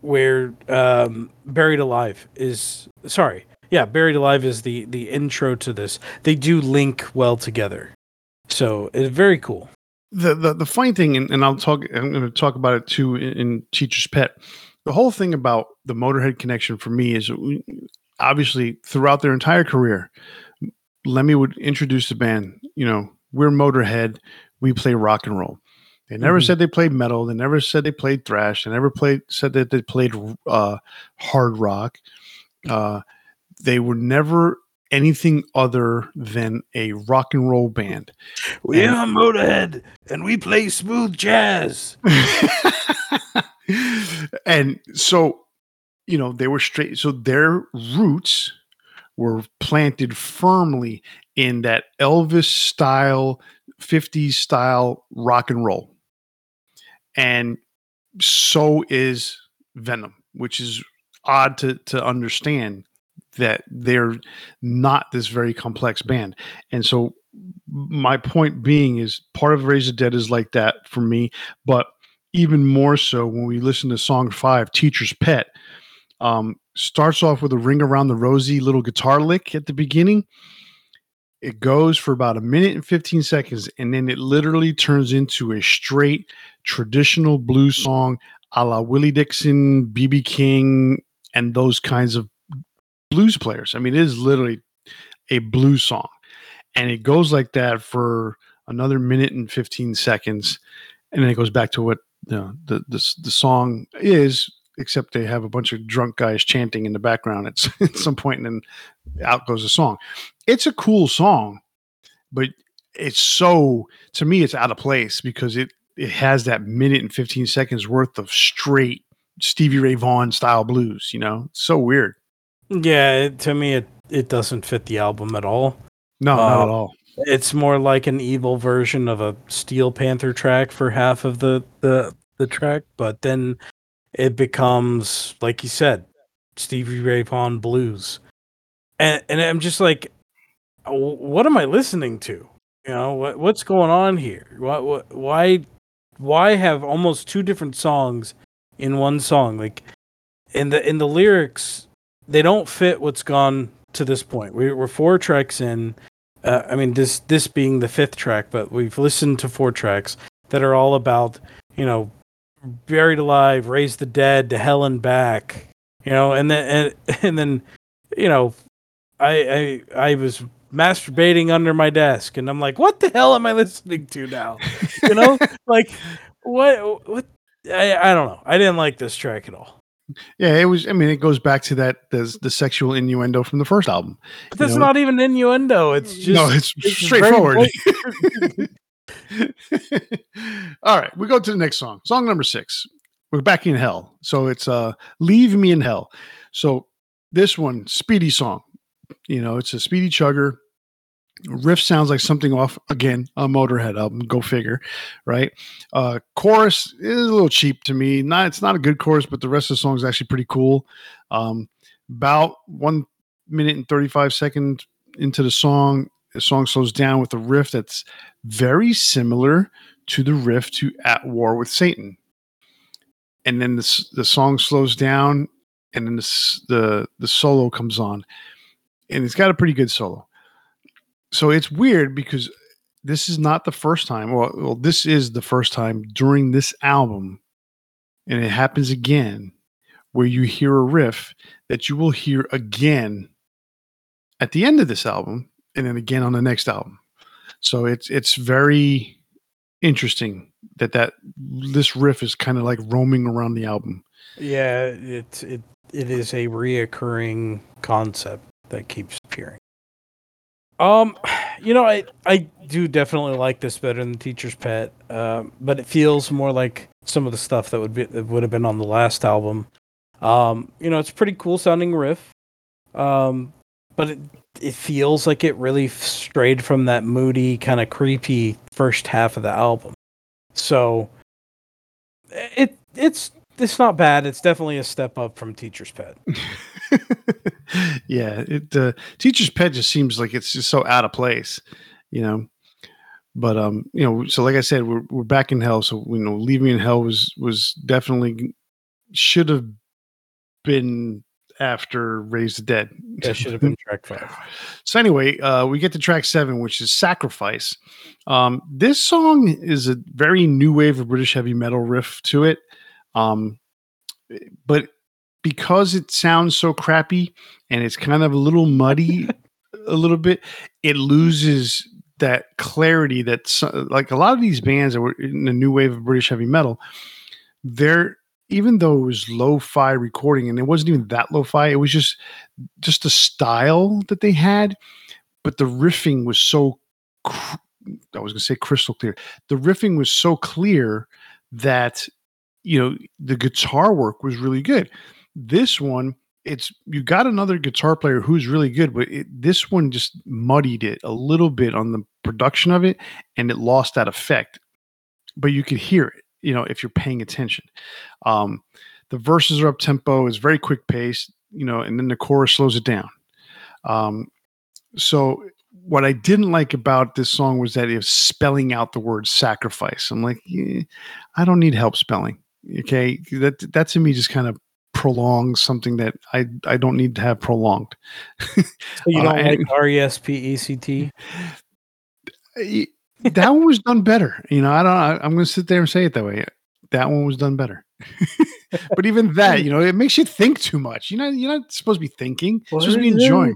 where um, Buried Alive is. Sorry, yeah, Buried Alive is the the intro to this. They do link well together, so it's very cool. The, the the funny thing, and, and I'll talk. I'm going to talk about it too in, in Teacher's Pet. The whole thing about the Motorhead connection for me is, obviously, throughout their entire career, Lemmy would introduce the band. You know, we're Motorhead. We play rock and roll. They never mm-hmm. said they played metal. They never said they played thrash. They never played said that they played uh, hard rock. Uh, they were never anything other than a rock and roll band. We and, are Motorhead, and we play smooth jazz. And so, you know, they were straight. So their roots were planted firmly in that Elvis style, fifties style rock and roll. And so is Venom, which is odd to, to understand. That they're not this very complex band. And so my point being is part of Raise the Dead is like that for me, but even more so when we listen to song five, Teacher's Pet. Um, starts off with a ring around the rosy little guitar lick at the beginning. It goes for about a minute and fifteen seconds, and then it literally turns into a straight traditional blues song a la Willie Dixon, B B King, and those kinds of blues players. I mean, it is literally a blues song. And it goes like that for another minute and fifteen seconds, and then it goes back to what you know, the, the the song is, except they have a bunch of drunk guys chanting in the background at, at some point, and then out goes the song. It's a cool song, but it's so, to me, it's out of place because it, it has that minute and fifteen seconds worth of straight Stevie Ray Vaughan style blues, you know? It's so weird. Yeah, it, to me, it, it doesn't fit the album at all. No, uh, not at all. It's more like an evil version of a Steel Panther track for half of the, the, the track, but then it becomes, like you said, Stevie Ray Vaughan blues. And, and I'm just like, what am I listening to? You know, what what's going on here? Why, why why have almost two different songs in one song? Like in the in the lyrics, they don't fit what's gone to this point. We, we're four tracks in. Uh, I mean, this this being the fifth track, but we've listened to four tracks that are all about, you know, buried alive, raise the dead, to hell and back. You know, and then and, and then you know, I I I was masturbating under my desk, and I'm like, what the hell am I listening to now? You know, like what, what, I, I don't know. I didn't like this track at all. Yeah. It was, I mean, it goes back to that, the, the sexual innuendo from the first album. But that's know? Not even innuendo. It's just, no, it's, it's straightforward. All right. We go to the next song, song number six. We're back in hell. So it's uh Leave Me in Hell. So this one, speedy song. You know, it's a speedy chugger. Riff sounds like something off, again, a Motorhead album. Go figure, right? Uh, chorus is a little cheap to me. Not, it's not a good chorus, but the rest of the song is actually pretty cool. Um, about one minute and thirty-five seconds into the song, the song slows down with a riff that's very similar to the riff to At War with Satan. And then the, the song slows down, and then the, the, the solo comes on. And it's got a pretty good solo. So it's weird because this is not the first time. Well, well, this is the first time during this album, and it happens again, where you hear a riff that you will hear again at the end of this album and then again on the next album. So it's it's very interesting that, that this riff is kind of like roaming around the album. Yeah, it, it, it is a reoccurring concept that keeps appearing. Um, you know, I, I do definitely like this better than Teacher's Pet, um, but it feels more like some of the stuff that would be that would have been on the last album. Um, you know, it's a pretty cool sounding riff, um, but it it feels like it really strayed from that moody, kind of creepy first half of the album. So it it's it's not bad. It's definitely a step up from Teacher's Pet. Yeah, it uh, Teacher's Pet just seems like it's just so out of place, you know. But um, you know, so like I said, we're we're back in hell. So you know, Leave Me in Hell was was definitely should have been after Raise the Dead. That should have been track five. So anyway, uh, we get to track seven, which is Sacrifice. Um, this song is a very new wave of British heavy metal riff to it, um, but. Because it sounds so crappy and it's kind of a little muddy a little bit, it loses that clarity that's like a lot of these bands that were in the new wave of British heavy metal, they're, even though it was lo-fi recording and it wasn't even that lo-fi, it was just, just the style that they had, but the riffing was so, cr- I was going to say crystal clear. The riffing was so clear that, you know, the guitar work was really good. This one, it's you got another guitar player who's really good, but it, this one just muddied it a little bit on the production of it, and it lost that effect. But you could hear it, you know, if you're paying attention. Um, the verses are up tempo, it's very quick paced, you know, and then the chorus slows it down. Um, so what I didn't like about this song was that it was spelling out the word sacrifice. I'm like, yeah, I don't need help spelling. Okay. That, that to me just kind of prolongs something that I, I don't need to have prolonged. So you don't uh, like R E S P E C T? That one was done better. You know, I don't, I, I'm going to sit there and say it that way. That one was done better. But even that, you know, it makes you think too much. You know, you're not supposed to be thinking. What you're supposed to be enjoying.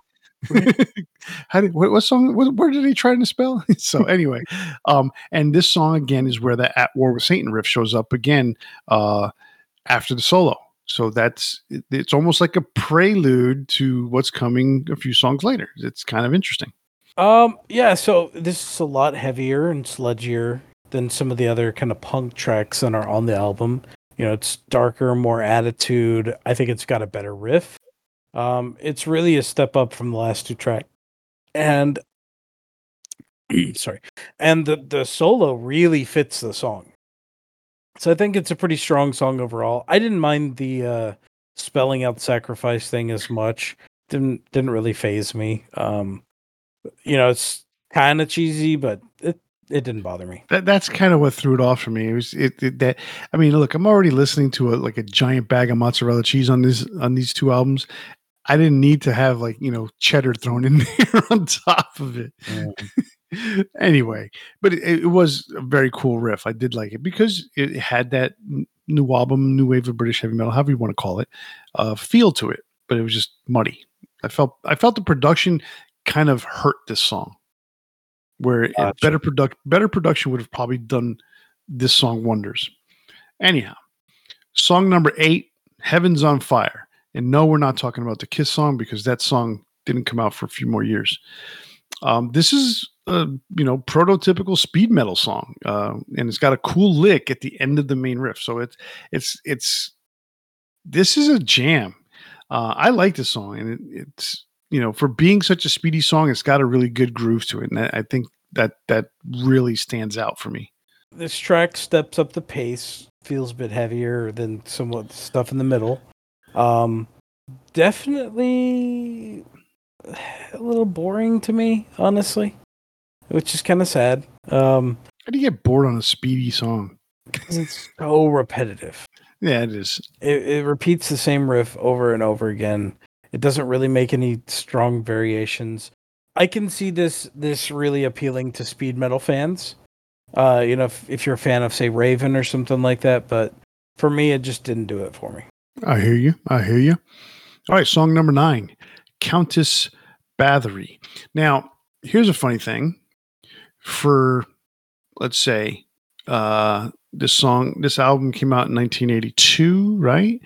How did what, what song? What, where did he try to spell? So anyway, um, and this song again is where the "At War with Satan" riff shows up again uh, after the solo. So that's it, it's almost like a prelude to what's coming a few songs later. It's kind of interesting. Um, yeah. So this is a lot heavier and sludgier than some of the other kind of punk tracks that are on the album. You know, it's darker, more attitude. I think it's got a better riff. Um, it's really a step up from the last two tracks. And sorry. And the, the solo really fits the song. So I think it's a pretty strong song overall. I didn't mind the uh, spelling out sacrifice thing as much. Didn't didn't really faze me. Um, you know, it's kind of cheesy, but it It didn't bother me. That, that's kind of what threw it off for me. It was it, it that I mean, look, I'm already listening to a, like a giant bag of mozzarella cheese on this on these two albums. I didn't need to have like you know cheddar thrown in there on top of it. Mm. Anyway, but it, it was a very cool riff. I did like it because it had that new album, new wave of British heavy metal, however you want to call it, uh, feel to it. But it was just muddy. I felt I felt the production kind of hurt this song. Where gotcha. better product, better production would have probably done this song wonders. Anyhow, song number eight, "Heaven's on Fire," and no, we're not talking about the Kiss song because that song didn't come out for a few more years. Um, this is a you know prototypical speed metal song, uh, and it's got a cool lick at the end of the main riff. So it's it's it's this is a jam. Uh, I like this song, and it, it's. You know, for being such a speedy song, it's got a really good groove to it. And I think that that really stands out for me. This track steps up the pace, feels a bit heavier than some of the stuff in the middle. Um, definitely a little boring to me, honestly, which is kind of sad. Um, How do you get bored on a speedy song? Because it's so repetitive. Yeah, it is. It, it repeats the same riff over and over again. It doesn't really make any strong variations. I can see this this really appealing to speed metal fans. Uh, you know, if, if you're a fan of, say, Raven or something like that. But for me, it just didn't do it for me. I hear you. I hear you. All right, song number nine, "Countess Bathory." Now, here's a funny thing. For, let's say, uh, this song, this album came out in nineteen eighty-two, right?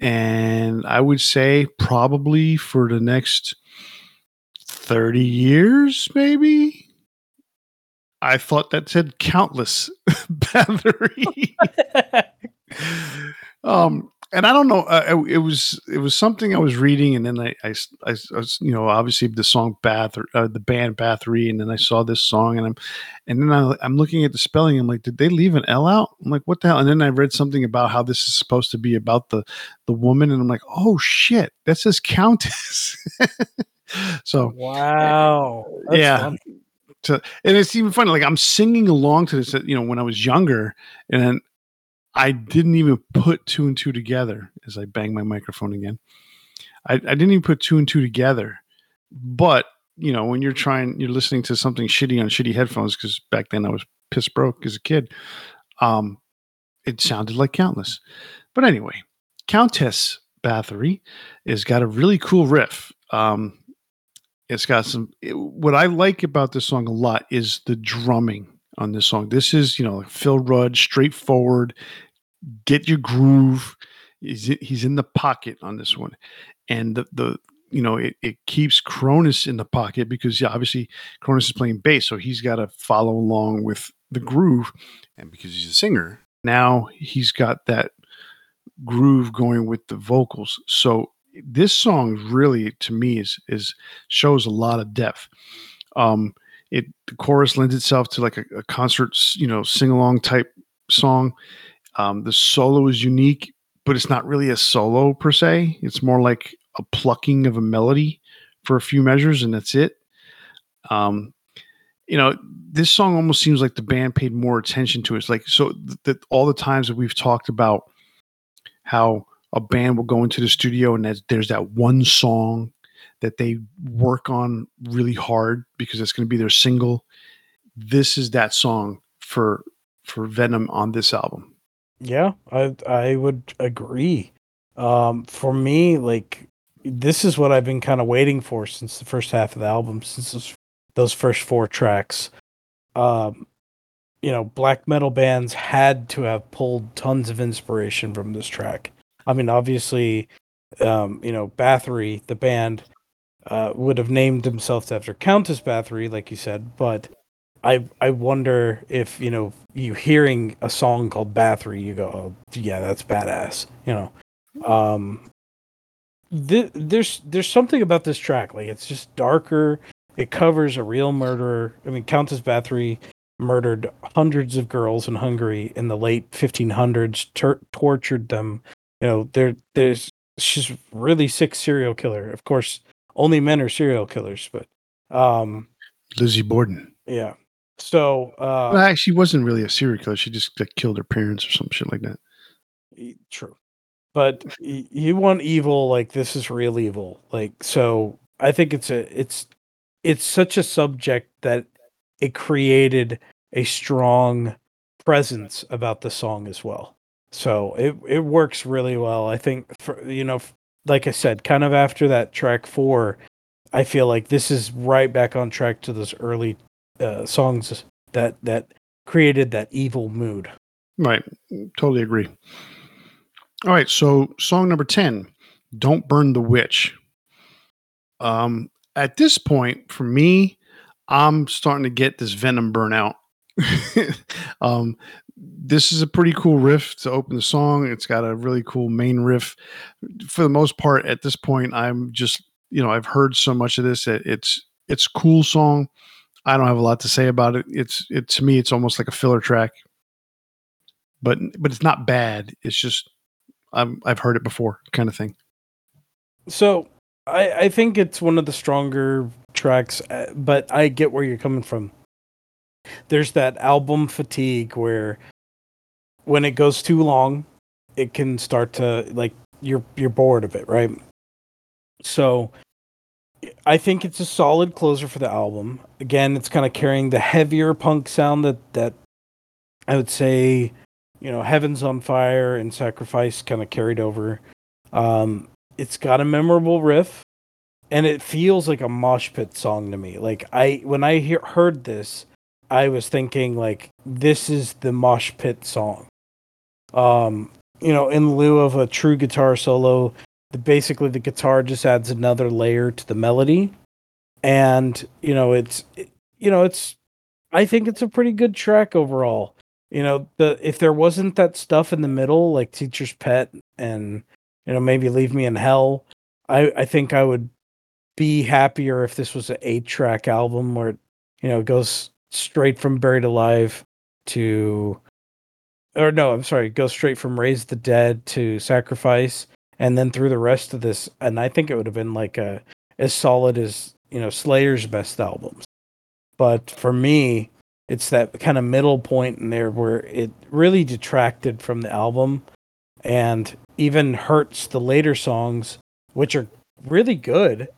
And I would say probably for the next thirty years, maybe, I thought that said "Countless Bathory." um, and I don't know. Uh, it, it was it was something I was reading, and then I, I, I, I was, you know obviously the song Bath uh, the band Bathory, and then I saw this song, and I'm and then I, I'm looking at the spelling. I'm like, did they leave an L out? I'm like, what the hell? And then I read something about how this is supposed to be about the the woman, and I'm like, oh shit, that says Countess. So wow, that's yeah. Funny. So, and it's even funny. Like I'm singing along to this, you know, when I was younger, and then I didn't even put two and two together as I bang my microphone again. I, I didn't even put two and two together. But, you know, when you're trying, you're listening to something shitty on shitty headphones, because back then I was piss broke as a kid. Um, it sounded like Countless. But anyway, Countess Bathory has got a really cool riff. Um, it's got some, it, what I like about this song a lot is the drumming on this song. This is, you know, Phil Rudd, straightforward, get your groove. He's in the pocket on this one. And the, the you know, it, it keeps Cronus in the pocket because yeah, obviously Cronus is playing bass. So he's got to follow along with the groove. And because he's a singer, now he's got that groove going with the vocals. So this song really, to me, is, is shows a lot of depth. Um, It the chorus lends itself to like a, a concert, you know, sing along type song. Um, the solo is unique, but it's not really a solo per se. It's more like a plucking of a melody for a few measures, and that's it. Um, you know, this song almost seems like the band paid more attention to it. It's like, so that all the times that we've talked about how a band will go into the studio and there's that one song that they work on really hard because it's going to be their single. This is that song for for Venom on this album. Yeah, I I would agree. Um, for me, like, this is what I've been kind of waiting for since the first half of the album, since those first four tracks. Um, you know, black metal bands had to have pulled tons of inspiration from this track. I mean, obviously, um, you know, Bathory, the band, uh, would have named themselves after Countess Bathory, like you said, but I I wonder if, you know, you hearing a song called Bathory, you go, oh, yeah, that's badass, you know. Um, th- there's there's something about this track, like, it's just darker. It covers a real murderer. I mean, Countess Bathory murdered hundreds of girls in Hungary in the late fifteen hundreds, ter- tortured them. You know, there there's she's a really sick serial killer. Of course, only men are serial killers, but um, Lizzie Borden. Yeah. So uh, well, actually, she wasn't really a serial killer. She just like, killed her parents or some shit like that. True. But you want evil, like this is real evil. Like, so I think it's a it's it's such a subject that it created a strong presence about the song as well. So it it works really well. I think for, you know, like I said, kind of after that track four, I feel like this is right back on track to those early uh, songs that that created that evil mood. Right. Totally agree. All right, so song number ten, Don't Burn the Witch. Um, at this point, for me, I'm starting to get this Venom burnout. um, this is a pretty cool riff to open the song. It's got a really cool main riff. For the most part, at this point, I'm just, you know, I've heard so much of this that it's it's a cool song. I don't have a lot to say about it. It's it to me, it's almost like a filler track. But but it's not bad. It's just I'm, I've heard it before kind of thing. So I, I think it's one of the stronger tracks, but I get where you're coming from. There's that album fatigue where when it goes too long, it can start to like you're, you're bored of it. Right. So I think it's a solid closer for the album. Again, it's kind of carrying the heavier punk sound that, that I would say, you know, Heaven's on Fire and Sacrifice kind of carried over. Um, it's got a memorable riff, and it feels like a mosh pit song to me. Like, I when I hear, heard this, I was thinking, like, this is the mosh pit song. Um, you know, in lieu of a true guitar solo, the, basically the guitar just adds another layer to the melody. And, you know, it's, it, you know, it's, I think it's a pretty good track overall. You know, the if there wasn't that stuff in the middle, like Teacher's Pet and, you know, maybe Leave Me in Hell, I, I think I would be happier if this was an eight-track album where, you know, it goes straight from Buried Alive to... Or no, I'm sorry, it goes straight from Raise the Dead to Sacrifice and then through the rest of this. And I think it would have been, like, a as solid as, you know, Slayer's best albums. But for me... it's that kind of middle point in there where it really detracted from the album and even hurts the later songs, which are really good,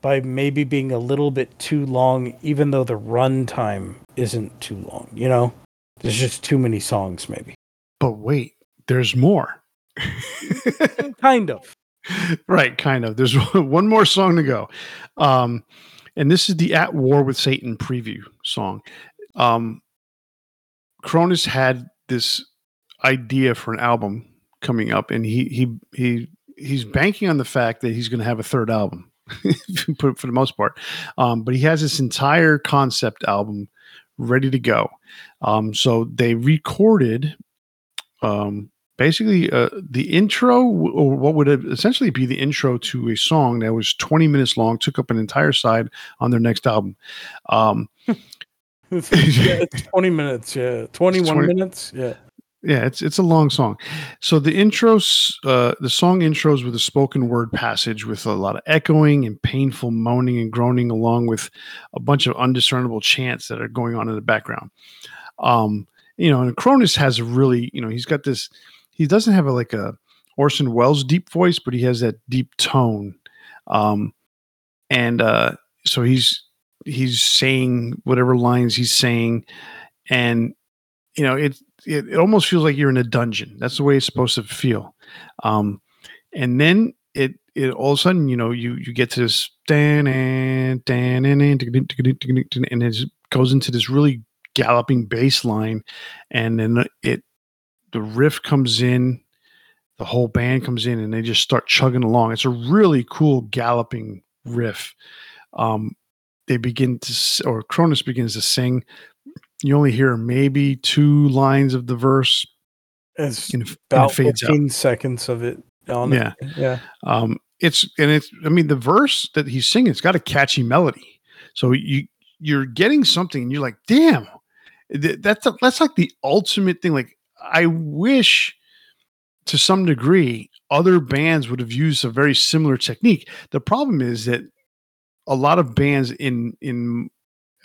by maybe being a little bit too long, even though the runtime isn't too long. You know, there's just too many songs, maybe. But wait, there's more. Kind of. Right, kind of. There's one more song to go. Um, and this is the At War with Satan preview song. Um, Cronus had this idea for an album coming up, and he he he he's banking on the fact that he's going to have a third album, for, for the most part. Um, but he has this entire concept album ready to go. Um, so they recorded um, basically uh, the intro, or what would essentially be the intro to a song that was twenty minutes long, took up an entire side on their next album. Um, yeah, it's twenty minutes, yeah. twenty-one twenty, minutes, yeah. Yeah, it's it's a long song. So the intros, uh, the song intros with a spoken word passage with a lot of echoing and painful moaning and groaning, along with a bunch of undiscernible chants that are going on in the background. Um, you know, and Cronus has a really, you know, he's got this. He doesn't have a, like a Orson Welles deep voice, but he has that deep tone, um, and uh, so he's he's saying whatever lines he's saying, and you know it. It, it almost feels like you're in a dungeon. That's the way it's supposed to feel. Um, and then it it all of a sudden, you know, you you get to this dan and dan and and it goes into this really galloping bass line, and then it the riff comes in, the whole band comes in, and they just start chugging along. It's a really cool galloping riff. Um, they begin to, or Cronus begins to sing. You only hear maybe two lines of the verse. It's and it, about and it fades fifteen out. Seconds of it. On yeah, it. yeah. Um, it's and it's. I mean, the verse that he's singing, it's got a catchy melody. So you you're getting something, and you're like, damn, that's a, that's like the ultimate thing. Like, I wish to some degree other bands would have used a very similar technique. The problem is that a lot of bands in in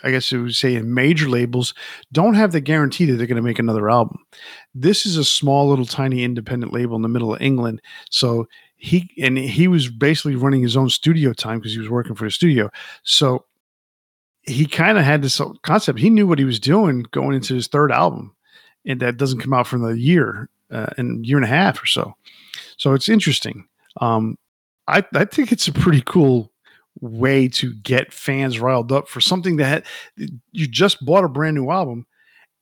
I guess it would say in major labels don't have the guarantee that they're going to make another album. This is a small little tiny independent label in the middle of England. So he, and he was basically running his own studio time because he was working for a studio. So he kind of had this concept. He knew what he was doing going into his third album, and that doesn't come out for another year uh, and year and a half or so. So it's interesting. Um, I, I think it's a pretty cool way to get fans riled up for something that had, you just bought a brand new album,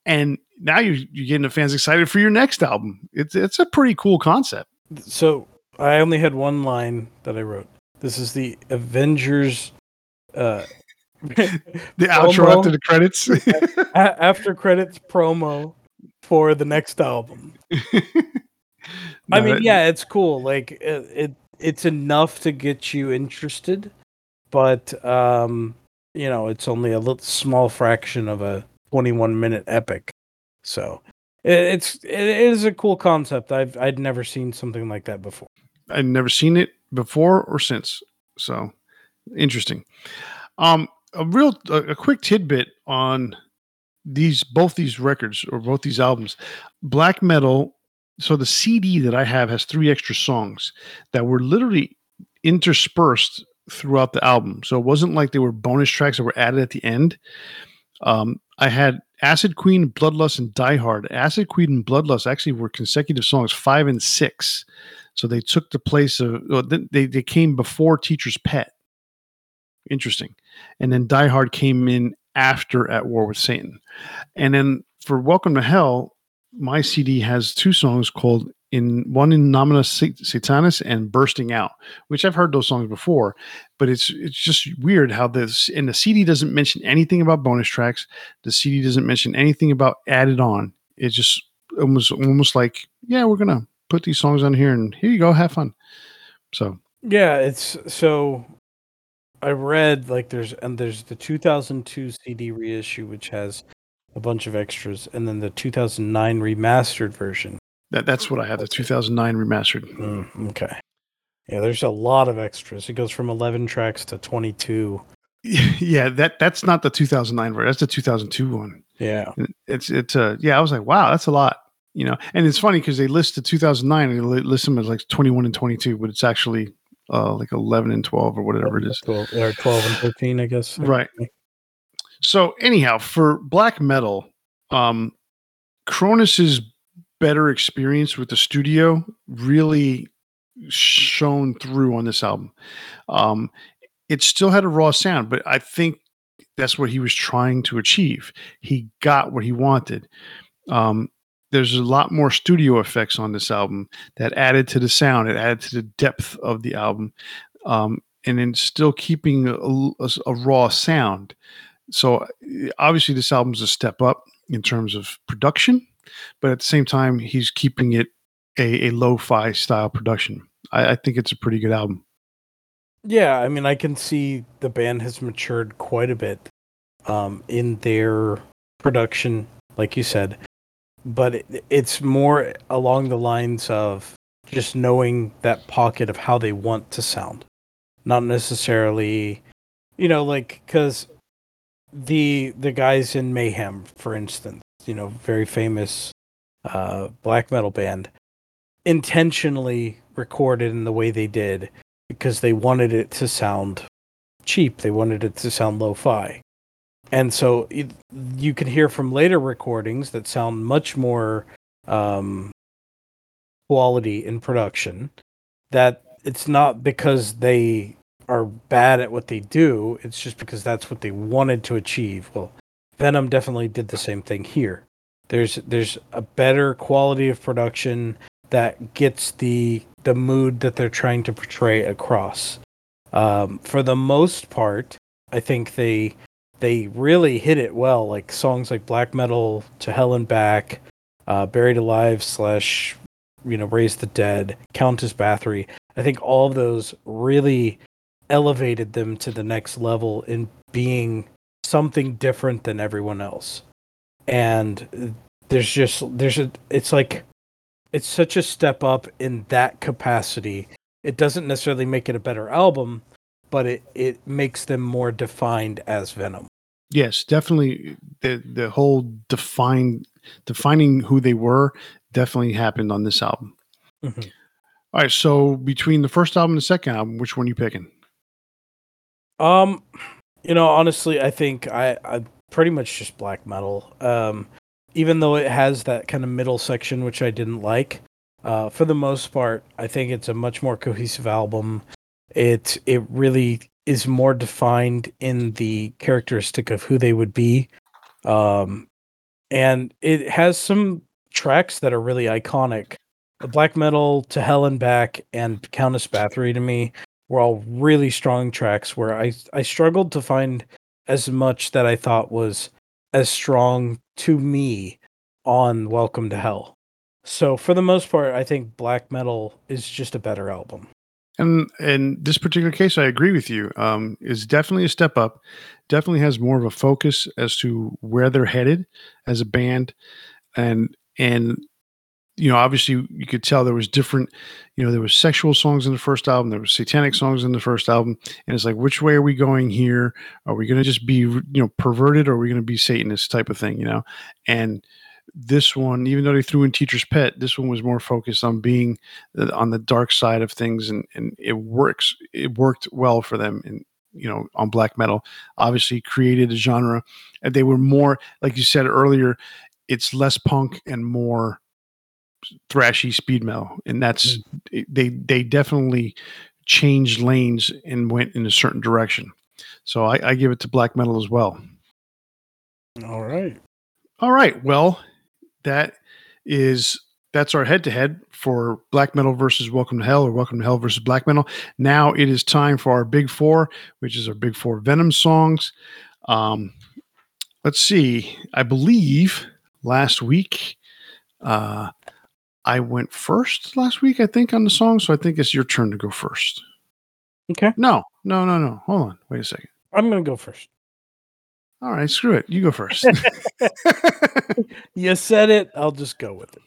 and now you, you're getting the fans excited for your next album. It's it's a pretty cool concept. So I only had one line that I wrote. This is the Avengers, uh, the outro after the credits, after credits promo for the next album. no, I mean, that, yeah, it's cool. Like it, it it's enough to get you interested. But, um, you know, it's only a little small fraction of a twenty-one minute epic. So it, it's, it is a cool concept. I've, I'd never seen something like that before. I've never seen it before or since. So interesting. Um, a real, a, a quick tidbit on these, both these records or both these albums, Black Metal. So the C D that I have has three extra songs that were literally interspersed throughout the album. So it wasn't like there were bonus tracks that were added at the end. Um, I had Acid Queen, Bloodlust, and Die Hard. Acid Queen and Bloodlust actually were consecutive songs, five and six. So they took the place of, well, they, they came before Teacher's Pet. Interesting. And then Die Hard came in after At War with Satan. And then for Welcome to Hell, my C D has two songs called In one in Nomina Satanis and Bursting Out, which I've heard those songs before, but it's it's just weird how this, and the C D doesn't mention anything about bonus tracks. The C D doesn't mention anything about added on. It's just almost almost like, yeah, we're gonna put these songs on here, and here you go, have fun. So yeah, it's so I read like there's and there's the two thousand two C D reissue which has a bunch of extras, and then the two thousand nine remastered version. That That's what I had, the two thousand nine remastered. Mm, okay. Yeah, there's a lot of extras. It goes from eleven tracks to twenty-two. Yeah, that that's not the two thousand nine version. That's the two thousand two one. Yeah. It's, it's uh, yeah, I was like, wow, that's a lot. You know, and it's funny because they list the two thousand nine and they list them as like twenty-one and twenty-two, but it's actually uh, like eleven and twelve or whatever it is. twelve, or twelve and thirteen, I guess. Right. So anyhow, for Black Metal, um, Cronus's better experience with the studio really shone through on this album. Um, it still had a raw sound, but I think that's what he was trying to achieve. He got what he wanted. Um, there's a lot more studio effects on this album that added to the sound. It added to the depth of the album, um, and then still keeping a, a, a raw sound. So obviously this album's a step up in terms of production, but at the same time, he's keeping it a, a lo-fi style production. I, I think it's a pretty good album. Yeah, I mean, I can see the band has matured quite a bit um, in their production, like you said. but it, it's more along the lines of just knowing that pocket of how they want to sound. Not necessarily, you know, like, because the the guys in Mayhem, for instance, you know, very famous uh, black metal band, intentionally recorded in the way they did because they wanted it to sound cheap. They wanted it to sound lo-fi. And so it, you can hear from later recordings that sound much more um, quality in production, that it's not because they are bad at what they do, it's just because that's what they wanted to achieve. Well, Venom definitely did the same thing here. There's there's a better quality of production that gets the the mood that they're trying to portray across. Um, for the most part, I think they they really hit it well. Like songs like Black Metal to Hell and Back, uh, Buried Alive slash you know Raise the Dead, Countess Bathory. I think all of those really elevated them to the next level in being something different than everyone else. And there's just there's a it's like it's such a step up in that capacity. It doesn't necessarily make it a better album, but it, it makes them more defined as Venom. Yes, definitely. The the whole defined defining who they were definitely happened on this album. Mm-hmm. All right, so between the first album and the second album, which one are you picking? Um, you know, honestly, I think I, I pretty much just Black Metal. Um, even though it has that kind of middle section, which I didn't like, uh, for the most part, I think it's a much more cohesive album. It, it really is more defined in the characteristic of who they would be. Um, and it has some tracks that are really iconic. The Black Metal to Hell and Back and Countess Bathory to me were all really strong tracks where I, I struggled to find as much that I thought was as strong to me on Welcome to Hell. So for the most part, I think Black Metal is just a better album. And in this particular case, I agree with you. Um, it's definitely a step up. Definitely has more of a focus as to where they're headed as a band. And, and, you know, obviously you could tell there was different, you know, there was sexual songs in the first album, there was satanic songs in the first album. And it's like, which way are we going here? Are we going to just be, you know, perverted, or are we going to be Satanist type of thing, you know? And this one, even though they threw in Teacher's Pet, this one was more focused on being on the dark side of things. And, and it works. It worked well for them. And, you know, on Black Metal, obviously created a genre, and they were more, like you said earlier, it's less punk and more thrashy speed metal, and that's mm-hmm. they they definitely changed lanes and went in a certain direction. So I, I give it to Black Metal as well. All right, all right. Well, that is that's our head to head for Black Metal versus Welcome to Hell, or Welcome to Hell versus Black Metal. Now it is time for our Big Four, which is our Big Four Venom songs. Um, let's see. I believe last week, uh. I went first last week, I think, on the song, so I think it's your turn to go first. Okay. No, no, no, no. Hold on. Wait a second. I'm going to go first. All right, screw it. You go first. You said it. I'll just go with it.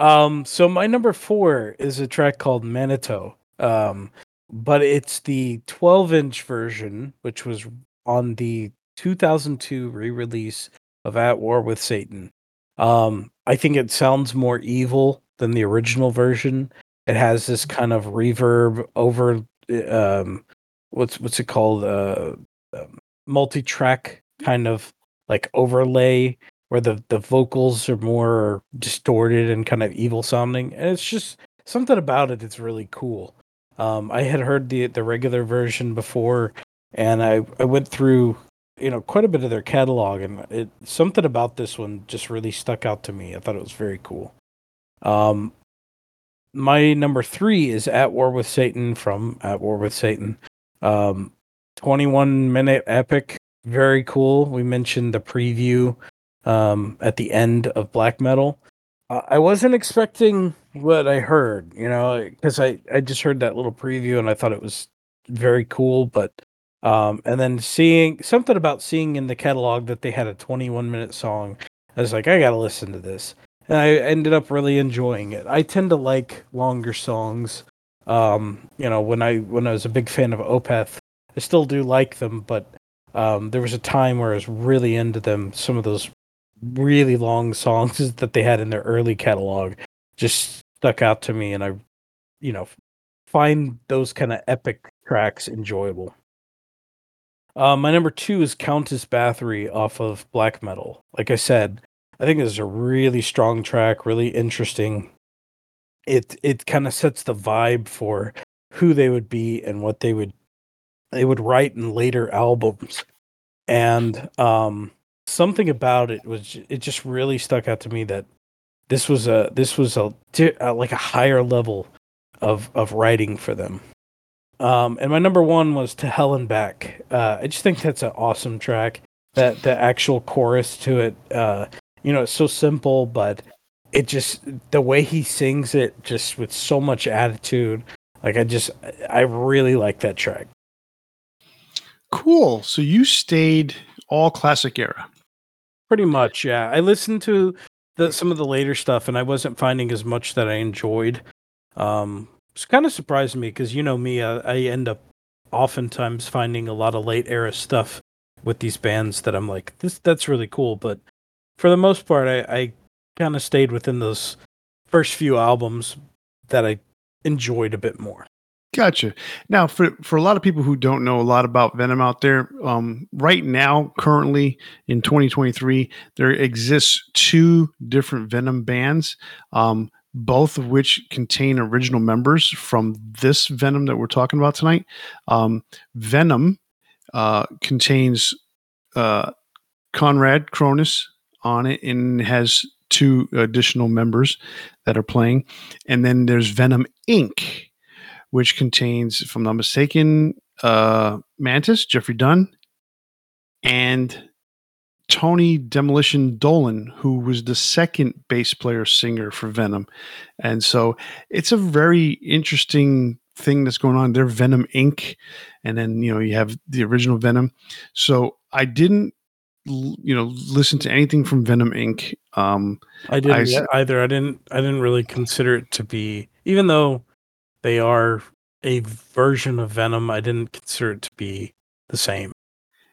Um, so my number four is a track called Manitou, um, but it's the twelve-inch version, which was on the two thousand two re-release of At War with Satan. Um, I think it sounds more evil than the original version. It has this kind of reverb over, um, what's what's it called, uh, um, multi-track kind of like overlay where the, the vocals are more distorted and kind of evil sounding. And it's just something about it that's really cool. Um, I had heard the the regular version before, and I, I went through, you know, quite a bit of their catalog, and it, something about this one just really stuck out to me. I thought it was very cool. Um, my number three is At War with Satan from At War with Satan. Um, twenty-one minute epic. Very cool. We mentioned the preview um, at the end of Black Metal. Uh, I wasn't expecting what I heard, you know, because I, I just heard that little preview and I thought it was very cool, but Um, and then seeing something about seeing in the catalog that they had a twenty-one minute song, I was like, I gotta listen to this. and I ended up really enjoying it. I tend to like longer songs. Um, you know, when I when I was a big fan of Opeth, I still do like them, but um, there was a time where I was really into them. Some of those really long songs that they had in their early catalog just stuck out to me, and I, you know, find those kind of epic tracks enjoyable. Uh, my number two is Countess Bathory off of Black Metal. Like I said, I think this is a really strong track, really interesting. It it kind of sets the vibe for who they would be and what they would they would write in later albums. And um, something about it was it just really stuck out to me that this was a this was a like a higher level of of writing for them. Um, and my number one was To Hell and Back. Uh, I just think that's an awesome track. That the actual chorus to it, uh, you know, it's so simple, but it just, the way he sings it, just with so much attitude. Like I just, I really like that track. Cool. So you stayed all classic era. Pretty much, yeah. I listened to the, some of the later stuff, and I wasn't finding as much that I enjoyed. Um, It's kind of surprised me because, you know me, I, I end up oftentimes finding a lot of late era stuff with these bands that I'm like, this that's really cool. But for the most part, I, I kind of stayed within those first few albums that I enjoyed a bit more. Gotcha. Now, for, for a lot of people who don't know a lot about Venom out there, um, right now, currently in twenty twenty-three, there exists two different Venom bands. Um, both of which contain original members from this Venom that we're talking about tonight. Um, Venom uh, contains uh, Conrad Cronus on it and has two additional members that are playing. And then there's Venom Incorporated, which contains, if I'm not mistaken, uh, Mantis, Jeffrey Dunn, and Tony Demolition Dolan, who was the second bass player singer for Venom. And so it's a very interesting thing that's going on. They're Venom Incorporated. And then, you know, you have the original Venom. So I didn't, you know, listen to anything from Venom Incorporated. Um, I didn't I, either. I didn't, I didn't really consider it to be, even though they are a version of Venom, I didn't consider it to be the same.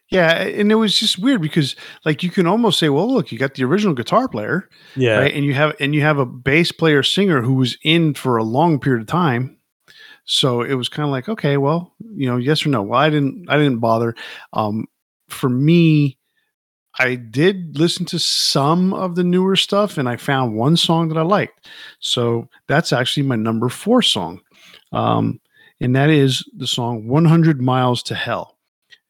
Yeah, and it was just weird because, like, you can almost say, "Well, look, you got the original guitar player, yeah, right? and you have and you have a bass player singer who was in for a long period of time." So it was kind of like, "Okay, well, you know, yes or no." Well, I didn't, I didn't bother. Um, for me, I did listen to some of the newer stuff, and I found one song that I liked. So that's actually my number four song, um, and that is the song one hundred miles to Hell.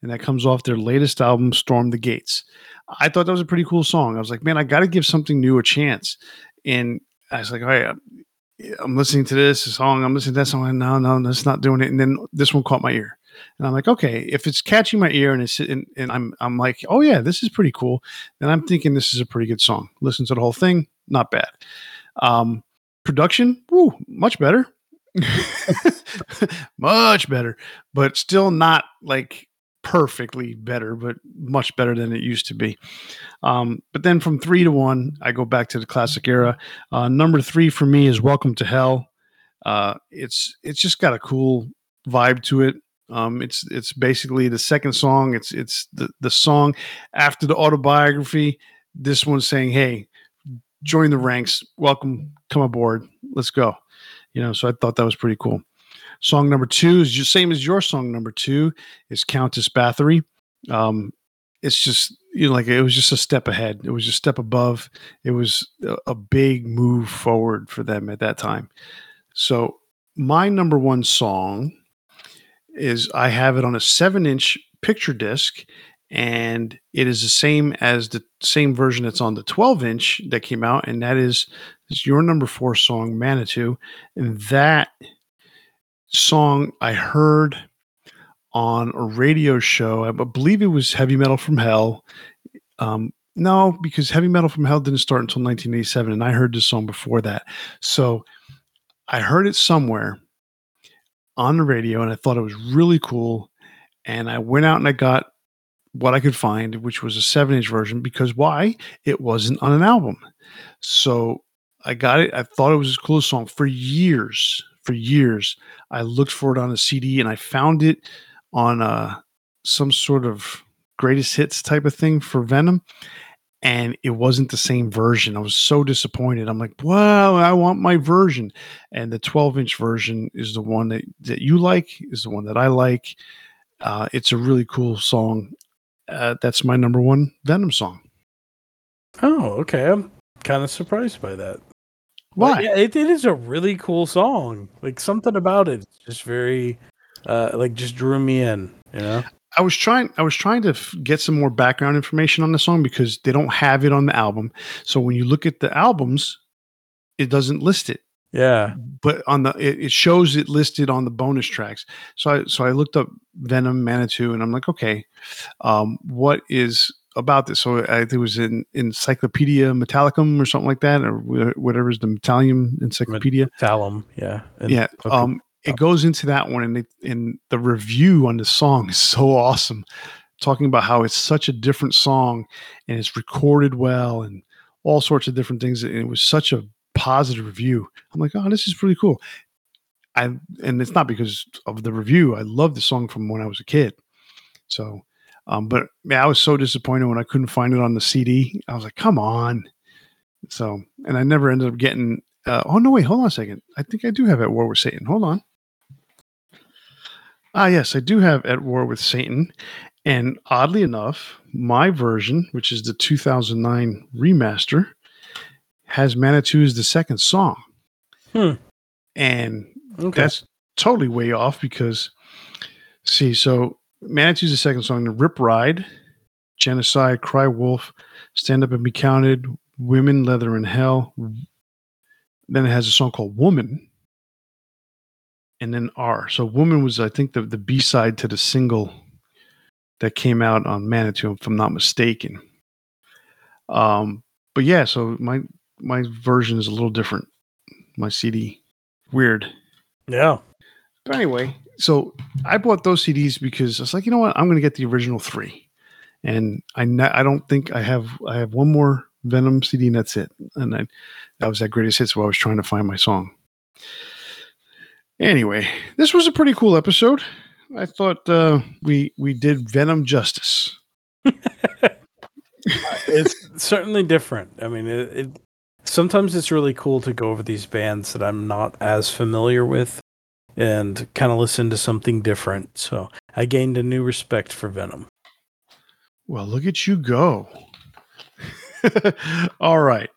And that comes off their latest album, Storm the Gates. I thought that was a pretty cool song. I was like, man, I got to give something new a chance. And I was like, all right, I'm listening to this song. I'm listening to that song. No, no, that's not doing it. And then this one caught my ear. And I'm like, okay, if it's catching my ear and it's and, and I'm I'm like, oh, yeah, this is pretty cool. And I'm thinking this is a pretty good song. Listen to the whole thing. Not bad. Um, production, woo, much better. Much better. But still not like perfectly better, but much better than it used to be. Um, but then from three to one, I go back to the classic era. Uh, number three for me is Welcome to Hell. Uh, it's it's just got a cool vibe to it. Um, it's it's basically the second song. It's it's the the song after the autobiography. This one's saying, "Hey, join the ranks. Welcome, come aboard. Let's go." You know, so I thought that was pretty cool. Song number two is just same as your song number two is Countess Bathory. Um, it's just, you know, like it was just a step ahead. It was just a step above. It was a, a big move forward for them at that time. So my number one song is, I have it on a seven inch picture disc, and it is the same as the same version that's on the twelve inch that came out. And that is, is your number four song, Manitou. And that song I heard on a radio show. I believe it was Heavy Metal from Hell. Um, no, because Heavy Metal from Hell didn't start until nineteen eighty-seven, and I heard this song before that. So I heard it somewhere on the radio, and I thought it was really cool. And I went out and I got what I could find, which was a seven-inch version, because why? It wasn't on an album. So I got it. I thought it was his coolest song for years. For years, I looked for it on a C D, and I found it on uh, some sort of greatest hits type of thing for Venom, and it wasn't the same version. I was so disappointed. I'm like, wow, I want my version. And the twelve-inch version is the one that, that you like, is the one that I like. Uh, it's a really cool song. Uh, that's my number one Venom song. Oh, okay. I'm kind of surprised by that. Why? Yeah, it, it is a really cool song. Like, something about it just very, uh, like, just drew me in. You know, I was trying. I was trying to f- get some more background information on the song because they don't have it on the album. So when you look at the albums, it doesn't list it. Yeah, but on the it, it shows it listed on the bonus tracks. So I so I looked up Venom Manitou, and I'm like, okay, um, what is about this? So I think it was in Encyclopedia Metallicum or something like that, or whatever is the Metallium Encyclopedia. Metallum, yeah, and yeah. Okay. Um, it goes into that one, and they, and the review on the song is so awesome, talking about how it's such a different song, and it's recorded well, and all sorts of different things. And it was such a positive review. I'm like, oh, this is pretty cool. I and it's not because of the review. I love the song from when I was a kid, so. Um, but man, I was so disappointed when I couldn't find it on the C D. I was like, come on. So, and I never ended up getting, uh, oh no, wait, hold on a second. I think I do have At War with Satan. Hold on. Ah, yes, I do have At War with Satan. And oddly enough, my version, which is the two thousand nine remaster, has Manitou as the second song. Hmm. And okay. That's totally way off because see, so Manitou's the second song. The Rip Ride, Genocide, Cry Wolf, Stand Up and Be Counted, Women, Leather and Hell. Then it has a song called Woman, and then R. So Woman was, I think, the, the B-side to the single that came out on Manitou, if I'm not mistaken. Um, but yeah, so my my version is a little different. My C D, weird. Yeah. But anyway. So I bought those C Ds because I was like, you know what? I'm going to get the original three, and I ne- I don't think I have I have one more Venom C D, and that's it. And I, that was that greatest hits where I was trying to find my song. Anyway, this was a pretty cool episode. I thought uh, we we did Venom justice. It's certainly different. I mean, it, it sometimes it's really cool to go over these bands that I'm not as familiar with and kind of listen to something different. So I gained a new respect for Venom. Well, look at you go. All right.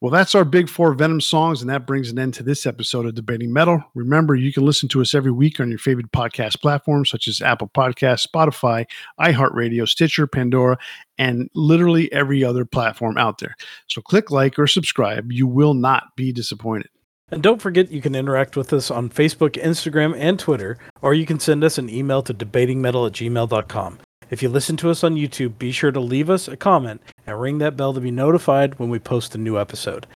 Well, that's our big four Venom songs, and that brings an end to this episode of Debating Metal. Remember, you can listen to us every week on your favorite podcast platforms, such as Apple Podcasts, Spotify, iHeartRadio, Stitcher, Pandora, and literally every other platform out there. So click like or subscribe. You will not be disappointed. And don't forget, you can interact with us on Facebook, Instagram, and Twitter, or you can send us an email to debatingmetal at gmail dot com. If you listen to us on YouTube, be sure to leave us a comment and ring that bell to be notified when we post a new episode.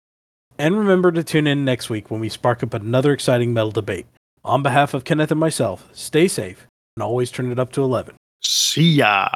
And remember to tune in next week when we spark up another exciting metal debate. On behalf of Kenneth and myself, stay safe and always turn it up to eleven. See ya!